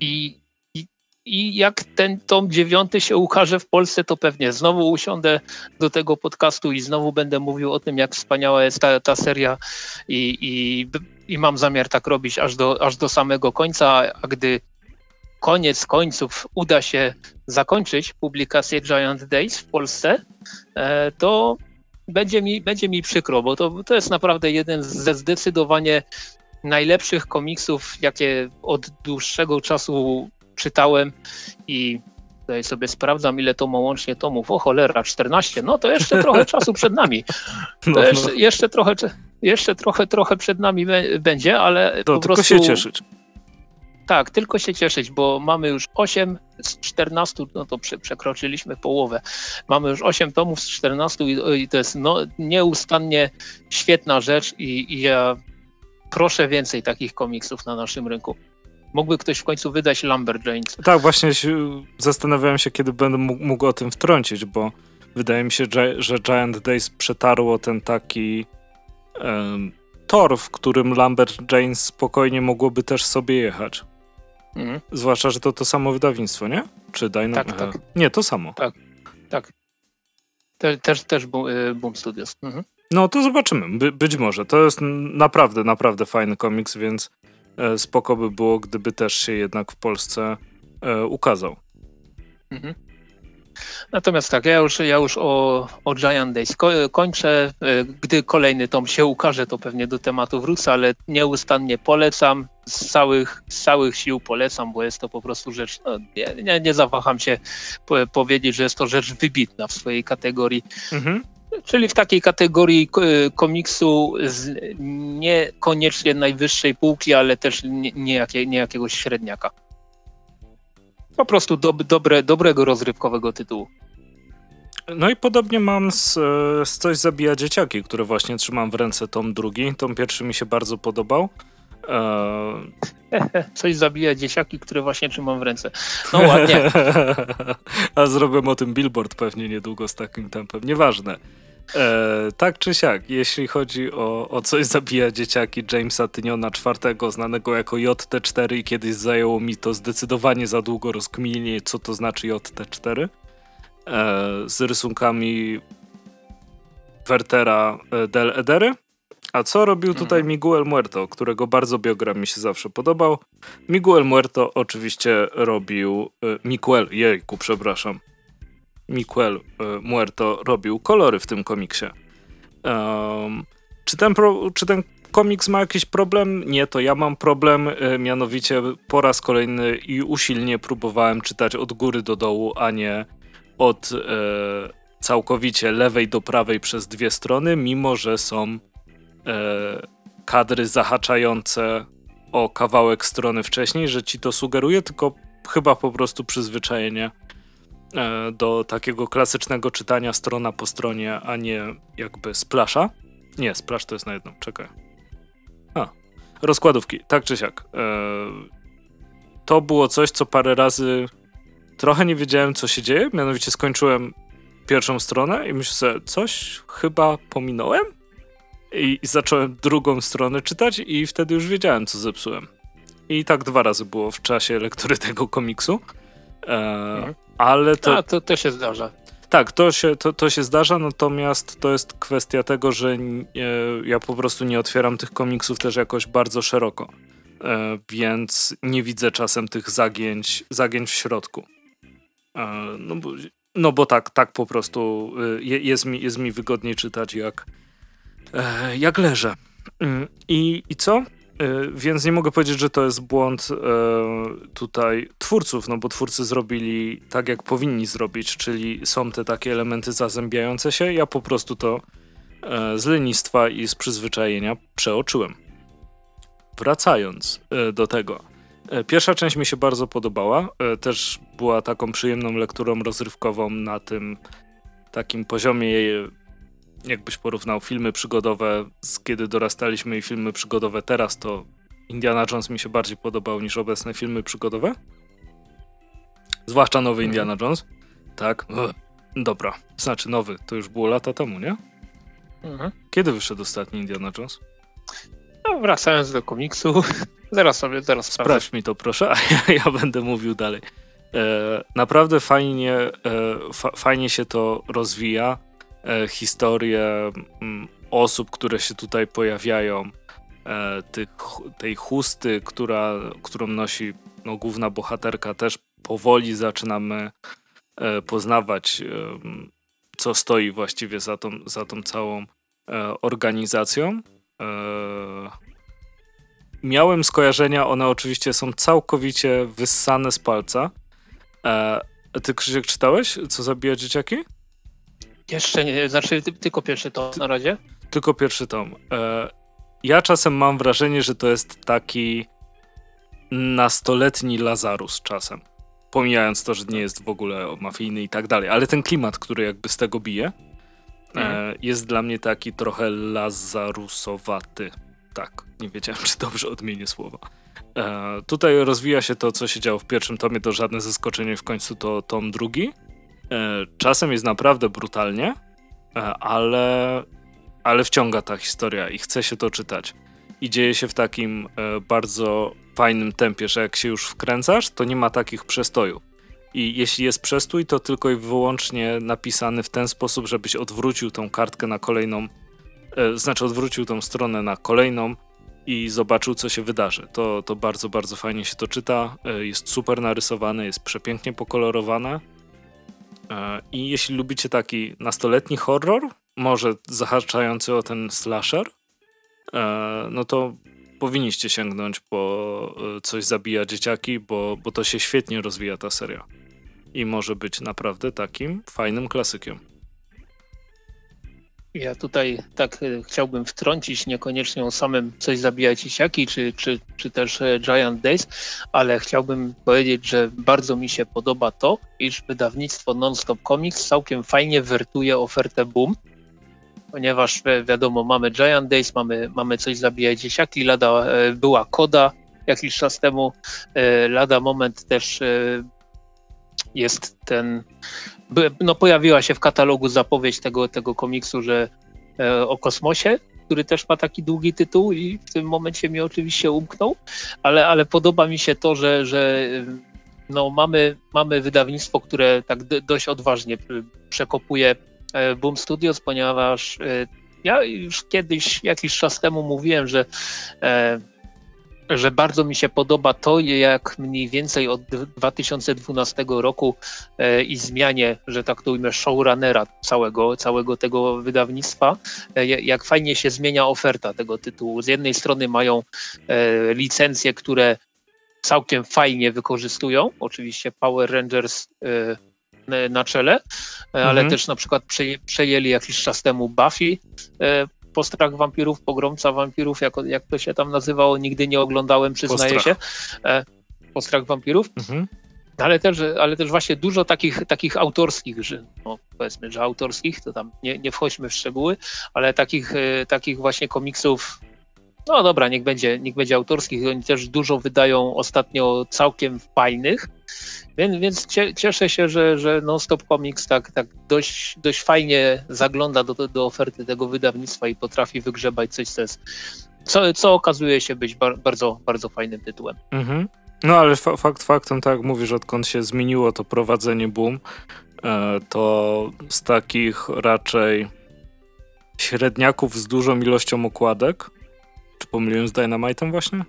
i, i, i jak ten tom dziewiąty się ukaże w Polsce, to pewnie znowu usiądę do tego podcastu i znowu będę mówił o tym, jak wspaniała jest ta, ta seria i, i, i mam zamiar tak robić aż do, aż do samego końca, a gdy koniec końców uda się zakończyć publikację Giant Days w Polsce, to Będzie mi, będzie mi przykro, bo to, to jest naprawdę jeden ze zdecydowanie najlepszych komiksów, jakie od dłuższego czasu czytałem i tutaj sobie sprawdzam, ile to ma łącznie tomów. O cholera, czternaście. No to jeszcze trochę czasu przed nami. To jeszcze, jeszcze, trochę, jeszcze trochę, trochę przed nami będzie, ale to po tylko prostu... się cieszyć. Tak, tylko się cieszyć, bo mamy już osiem z czternastu, no to prze, przekroczyliśmy połowę. Mamy już osiem tomów z czternastu i, i to jest no, nieustannie świetna rzecz i, i ja proszę więcej takich komiksów na naszym rynku. Mógłby ktoś w końcu wydać Lumberjanes. Tak, właśnie zastanawiałem się, kiedy będę mógł o tym wtrącić, bo wydaje mi się, że Giant Days przetarło ten taki... Um, tor, w którym Lumberjanes spokojnie mogłoby też sobie jechać. Mhm. Zwłaszcza, że to to samo wydawnictwo, nie? Czy Dino... Tak, tak. Nie, to samo. Tak, tak. Te, też też Boom Studios. Mhm. No to zobaczymy. By, być może. To jest naprawdę, naprawdę fajny komiks, więc spoko by było, gdyby też się jednak w Polsce ukazał. Mhm. Natomiast tak, ja już, ja już o, o Giant Days kończę. Gdy kolejny tom się ukaże, to pewnie do tematu wrócę, ale nieustannie polecam, z całych, z całych sił polecam, bo jest to po prostu rzecz, no, nie, nie zawaham się powiedzieć, że jest to rzecz wybitna w swojej kategorii. Mhm. Czyli w takiej kategorii komiksu z niekoniecznie najwyższej półki, ale też nie, nie, nie jakiegoś średniaka. Po prostu do, dobre, dobrego, rozrywkowego tytułu. No i podobnie mam z, z Coś zabija dzieciaki, które właśnie trzymam w ręce tom drugi. Tom pierwszy mi się bardzo podobał. Eee... Coś zabija dzieciaki, które właśnie trzymam w ręce. No ładnie. A zrobię o tym billboard pewnie niedługo z takim tempem. Nieważne. Eee, tak czy siak, jeśli chodzi o, o Coś zabija dzieciaki Jamesa Tyniona czwartego, znanego jako J T cztery i kiedyś zajęło mi to zdecydowanie za długo rozkminienie, co to znaczy J T cztery, eee, z rysunkami Wertera del Edery. A co robił tutaj Miguel Muerto, którego bardzo biogram mi się zawsze podobał? Miguel Muerto oczywiście robił... E, Miguel, jejku, przepraszam. Miguel e, Muerto robił kolory w tym komiksie. Um, czy, ten pro, czy ten komiks ma jakiś problem? Nie, to ja mam problem. E, mianowicie po raz kolejny i usilnie próbowałem czytać od góry do dołu, a nie od e, całkowicie lewej do prawej przez dwie strony, mimo że są e, kadry zahaczające o kawałek strony wcześniej, że ci to sugeruje, tylko chyba po prostu przyzwyczajenie do takiego klasycznego czytania strona po stronie, a nie jakby splasha. Nie, splash to jest na jedną, czekaj. A, rozkładówki, tak czy siak. Eee, to było coś, co parę razy trochę nie wiedziałem, co się dzieje, mianowicie skończyłem pierwszą stronę i myślę sobie, coś chyba pominąłem? I, i zacząłem drugą stronę czytać i wtedy już wiedziałem, co zepsułem. I tak dwa razy było w czasie lektury tego komiksu. Eee, mhm. Ale to, A, to, to się zdarza. Tak, to się, to, to się zdarza, natomiast to jest kwestia tego, że nie, ja po prostu nie otwieram tych komiksów też jakoś bardzo szeroko. e, więc nie widzę czasem tych zagięć, zagięć w środku. E, no, bo, no bo tak, tak po prostu je, jest, mi, jest mi wygodniej czytać jak, e, jak leżę. E, i, I co? Więc nie mogę powiedzieć, że to jest błąd e, tutaj twórców, no bo twórcy zrobili tak, jak powinni zrobić, czyli są te takie elementy zazębiające się. Ja po prostu to e, z lenistwa i z przyzwyczajenia przeoczyłem. Wracając e, do tego. E, pierwsza część mi się bardzo podobała. E, też była taką przyjemną lekturą rozrywkową na tym takim poziomie jej. Jakbyś porównał filmy przygodowe z kiedy dorastaliśmy i filmy przygodowe teraz, to Indiana Jones mi się bardziej podobał niż obecne filmy przygodowe. Zwłaszcza nowy Indiana Jones. Tak? Dobra. Znaczy nowy. To już było lata temu, nie? Mhm. Kiedy wyszedł ostatni Indiana Jones? No, wracając do komiksu. Zaraz sobie, zaraz sprawdzę. Sprawdź mi to proszę, a ja, ja będę mówił dalej. E, naprawdę fajnie, e, fa, fajnie się to rozwija. E, historię m, osób, które się tutaj pojawiają, e, tych, tej chusty, która, którą nosi no, główna bohaterka, też powoli zaczynamy e, poznawać, e, co stoi właściwie za tą, za tą całą e, organizacją. E, miałem skojarzenia, one oczywiście są całkowicie wyssane z palca. E, ty, Krzysiek, czytałeś, co zabija dzieciaki? Jeszcze nie, znaczy tylko pierwszy tom na razie. Tylko pierwszy tom. Ja czasem mam wrażenie, że to jest taki nastoletni Lazarus czasem. Pomijając to, że nie jest w ogóle mafijny i tak dalej, ale ten klimat, który jakby z tego bije, mhm. jest dla mnie taki trochę lazarusowaty. Tak, nie wiedziałem, czy dobrze odmienię słowa. Tutaj rozwija się to, co się działo w pierwszym tomie, to żadne zaskoczenie, w końcu to tom drugi. Czasem jest naprawdę brutalnie, ale, ale wciąga ta historia i chce się to czytać. I dzieje się w takim bardzo fajnym tempie, że jak się już wkręcasz, to nie ma takich przestojów. I jeśli jest przestój, to tylko i wyłącznie napisany w ten sposób, żebyś odwrócił tą kartkę na kolejną, znaczy odwrócił tą stronę na kolejną i zobaczył, co się wydarzy. To, to bardzo, bardzo fajnie się to czyta. Jest super narysowane, jest przepięknie pokolorowane. I jeśli lubicie taki nastoletni horror, może zahaczający o ten slasher, no to powinniście sięgnąć po Coś zabija dzieciaki, bo, bo to się świetnie rozwija ta seria. I może być naprawdę takim fajnym klasykiem. Ja tutaj tak chciałbym wtrącić, niekoniecznie o samym Coś zabija dzieciaki, czy, czy, czy też Giant Days, ale chciałbym powiedzieć, że bardzo mi się podoba to, iż wydawnictwo Non Stop Comics całkiem fajnie wertuje ofertę boom, ponieważ wiadomo, mamy Giant Days, mamy, mamy Coś zabija dzieciaki, lada była Koda jakiś czas temu, lada moment też jest ten... No, pojawiła się w katalogu zapowiedź tego, tego komiksu, że e, o kosmosie, który też ma taki długi tytuł i w tym momencie mi oczywiście umknął, ale, ale podoba mi się to, że, że no, mamy, mamy wydawnictwo, które tak d- dość odważnie przekopuje e, Boom Studios, ponieważ e, ja już kiedyś, jakiś czas temu mówiłem, że e, że bardzo mi się podoba to, jak mniej więcej od dwa tysiące dwunastego roku e, i zmianie, że tak to ujmę, showrunnera całego, całego tego wydawnictwa, e, jak fajnie się zmienia oferta tego tytułu. Z jednej strony mają e, licencje, które całkiem fajnie wykorzystują, oczywiście Power Rangers e, na czele, mhm. ale też na przykład przeje, przejęli jakiś czas temu Buffy, e, Postrach wampirów, Pogromca wampirów, jak, jak to się tam nazywało, nigdy nie oglądałem, przyznaję Postrach. się. E, Postrach wampirów. Mhm. Ale, też, ale też właśnie dużo takich, takich autorskich, że, no, powiedzmy, że autorskich, to tam nie, nie wchodźmy w szczegóły, ale takich, e, takich właśnie komiksów, no dobra, niech będzie, niech będzie autorskich, oni też dużo wydają ostatnio całkiem fajnych, więc, więc cieszę się, że, że Non Stop Comics tak, tak dość, dość fajnie zagląda do, do oferty tego wydawnictwa i potrafi wygrzebać coś, co, jest, co, co okazuje się być bar, bardzo, bardzo fajnym tytułem. Mhm. No ale fa- fakt faktem, tak jak mówisz, odkąd się zmieniło to prowadzenie Boom, to z takich raczej średniaków z dużą ilością okładek, czy pomyliłem z Dynamite'em właśnie?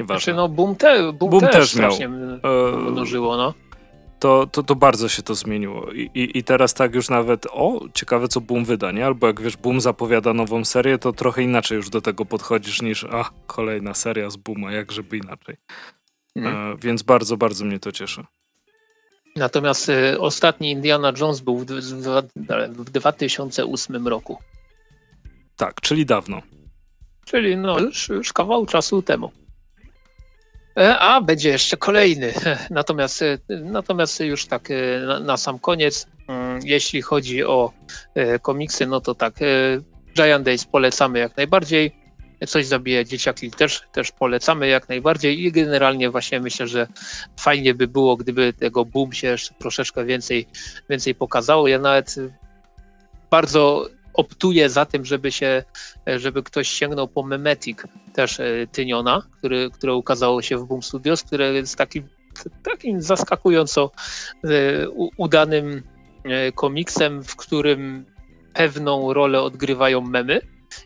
nieważne. Znaczy no boom, te, boom, boom też, też strasznie mnożyło, no. To, to, to bardzo się to zmieniło. I, i, I teraz tak już nawet, o, ciekawe co Boom wyda, nie? Albo jak wiesz, Boom zapowiada nową serię, to trochę inaczej już do tego podchodzisz niż, a, kolejna seria z Booma, jak żeby inaczej. Mm. E, więc bardzo, bardzo mnie to cieszy. Natomiast y, ostatni Indiana Jones był w, w, w dwa tysiące ósmym roku. Tak, czyli dawno. Czyli no już, już kawał czasu temu. A będzie jeszcze kolejny, natomiast, natomiast już tak na, na sam koniec, jeśli chodzi o komiksy, no to tak, Giant Days polecamy jak najbardziej, Coś zabija dzieciaki też, też polecamy jak najbardziej i generalnie właśnie myślę, że fajnie by było, gdyby tego Boom się jeszcze troszeczkę więcej, więcej pokazało. Ja nawet bardzo optuję za tym, żeby się, żeby ktoś sięgnął po Memetic też Tyniona, który, które ukazało się w Boom Studios, które jest takim, takim zaskakująco udanym komiksem, w którym pewną rolę odgrywają memy.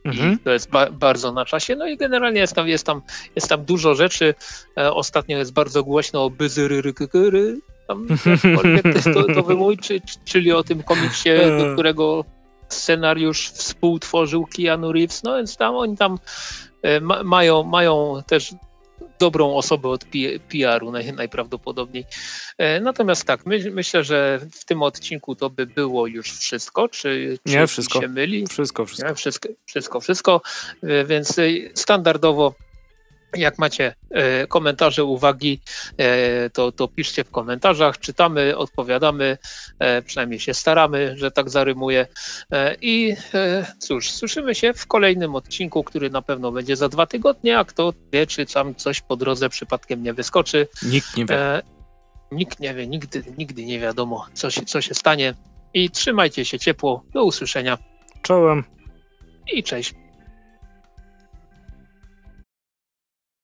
Mhm. I to jest ba- bardzo na czasie. No i generalnie jest tam, jest tam, jest tam dużo rzeczy. Ostatnio jest bardzo głośno o byzyryryryry, tam to, to wymój, czy, czyli o tym komiksie, do którego scenariusz współtworzył Keanu Reeves, no więc tam oni tam ma, mają, mają też dobrą osobę od P R-u naj, najprawdopodobniej. Natomiast tak, my, myślę, że w tym odcinku to by było już wszystko, czy, czy nie, wszystko. Się myli? Wszystko, wszystko. Nie, wszystko, wszystko, wszystko, więc standardowo jak macie e, komentarze, uwagi, e, to, to piszcie w komentarzach, czytamy, odpowiadamy, e, przynajmniej się staramy, że tak zarymuję. E, I e, cóż, słyszymy się w kolejnym odcinku, który na pewno będzie za dwa tygodnie, a kto wie, czy tam coś po drodze przypadkiem nie wyskoczy. Nikt nie wie. E, nikt nie wie, nigdy, nigdy nie wiadomo, co się, co się stanie. I trzymajcie się ciepło, do usłyszenia. Czołem. I cześć.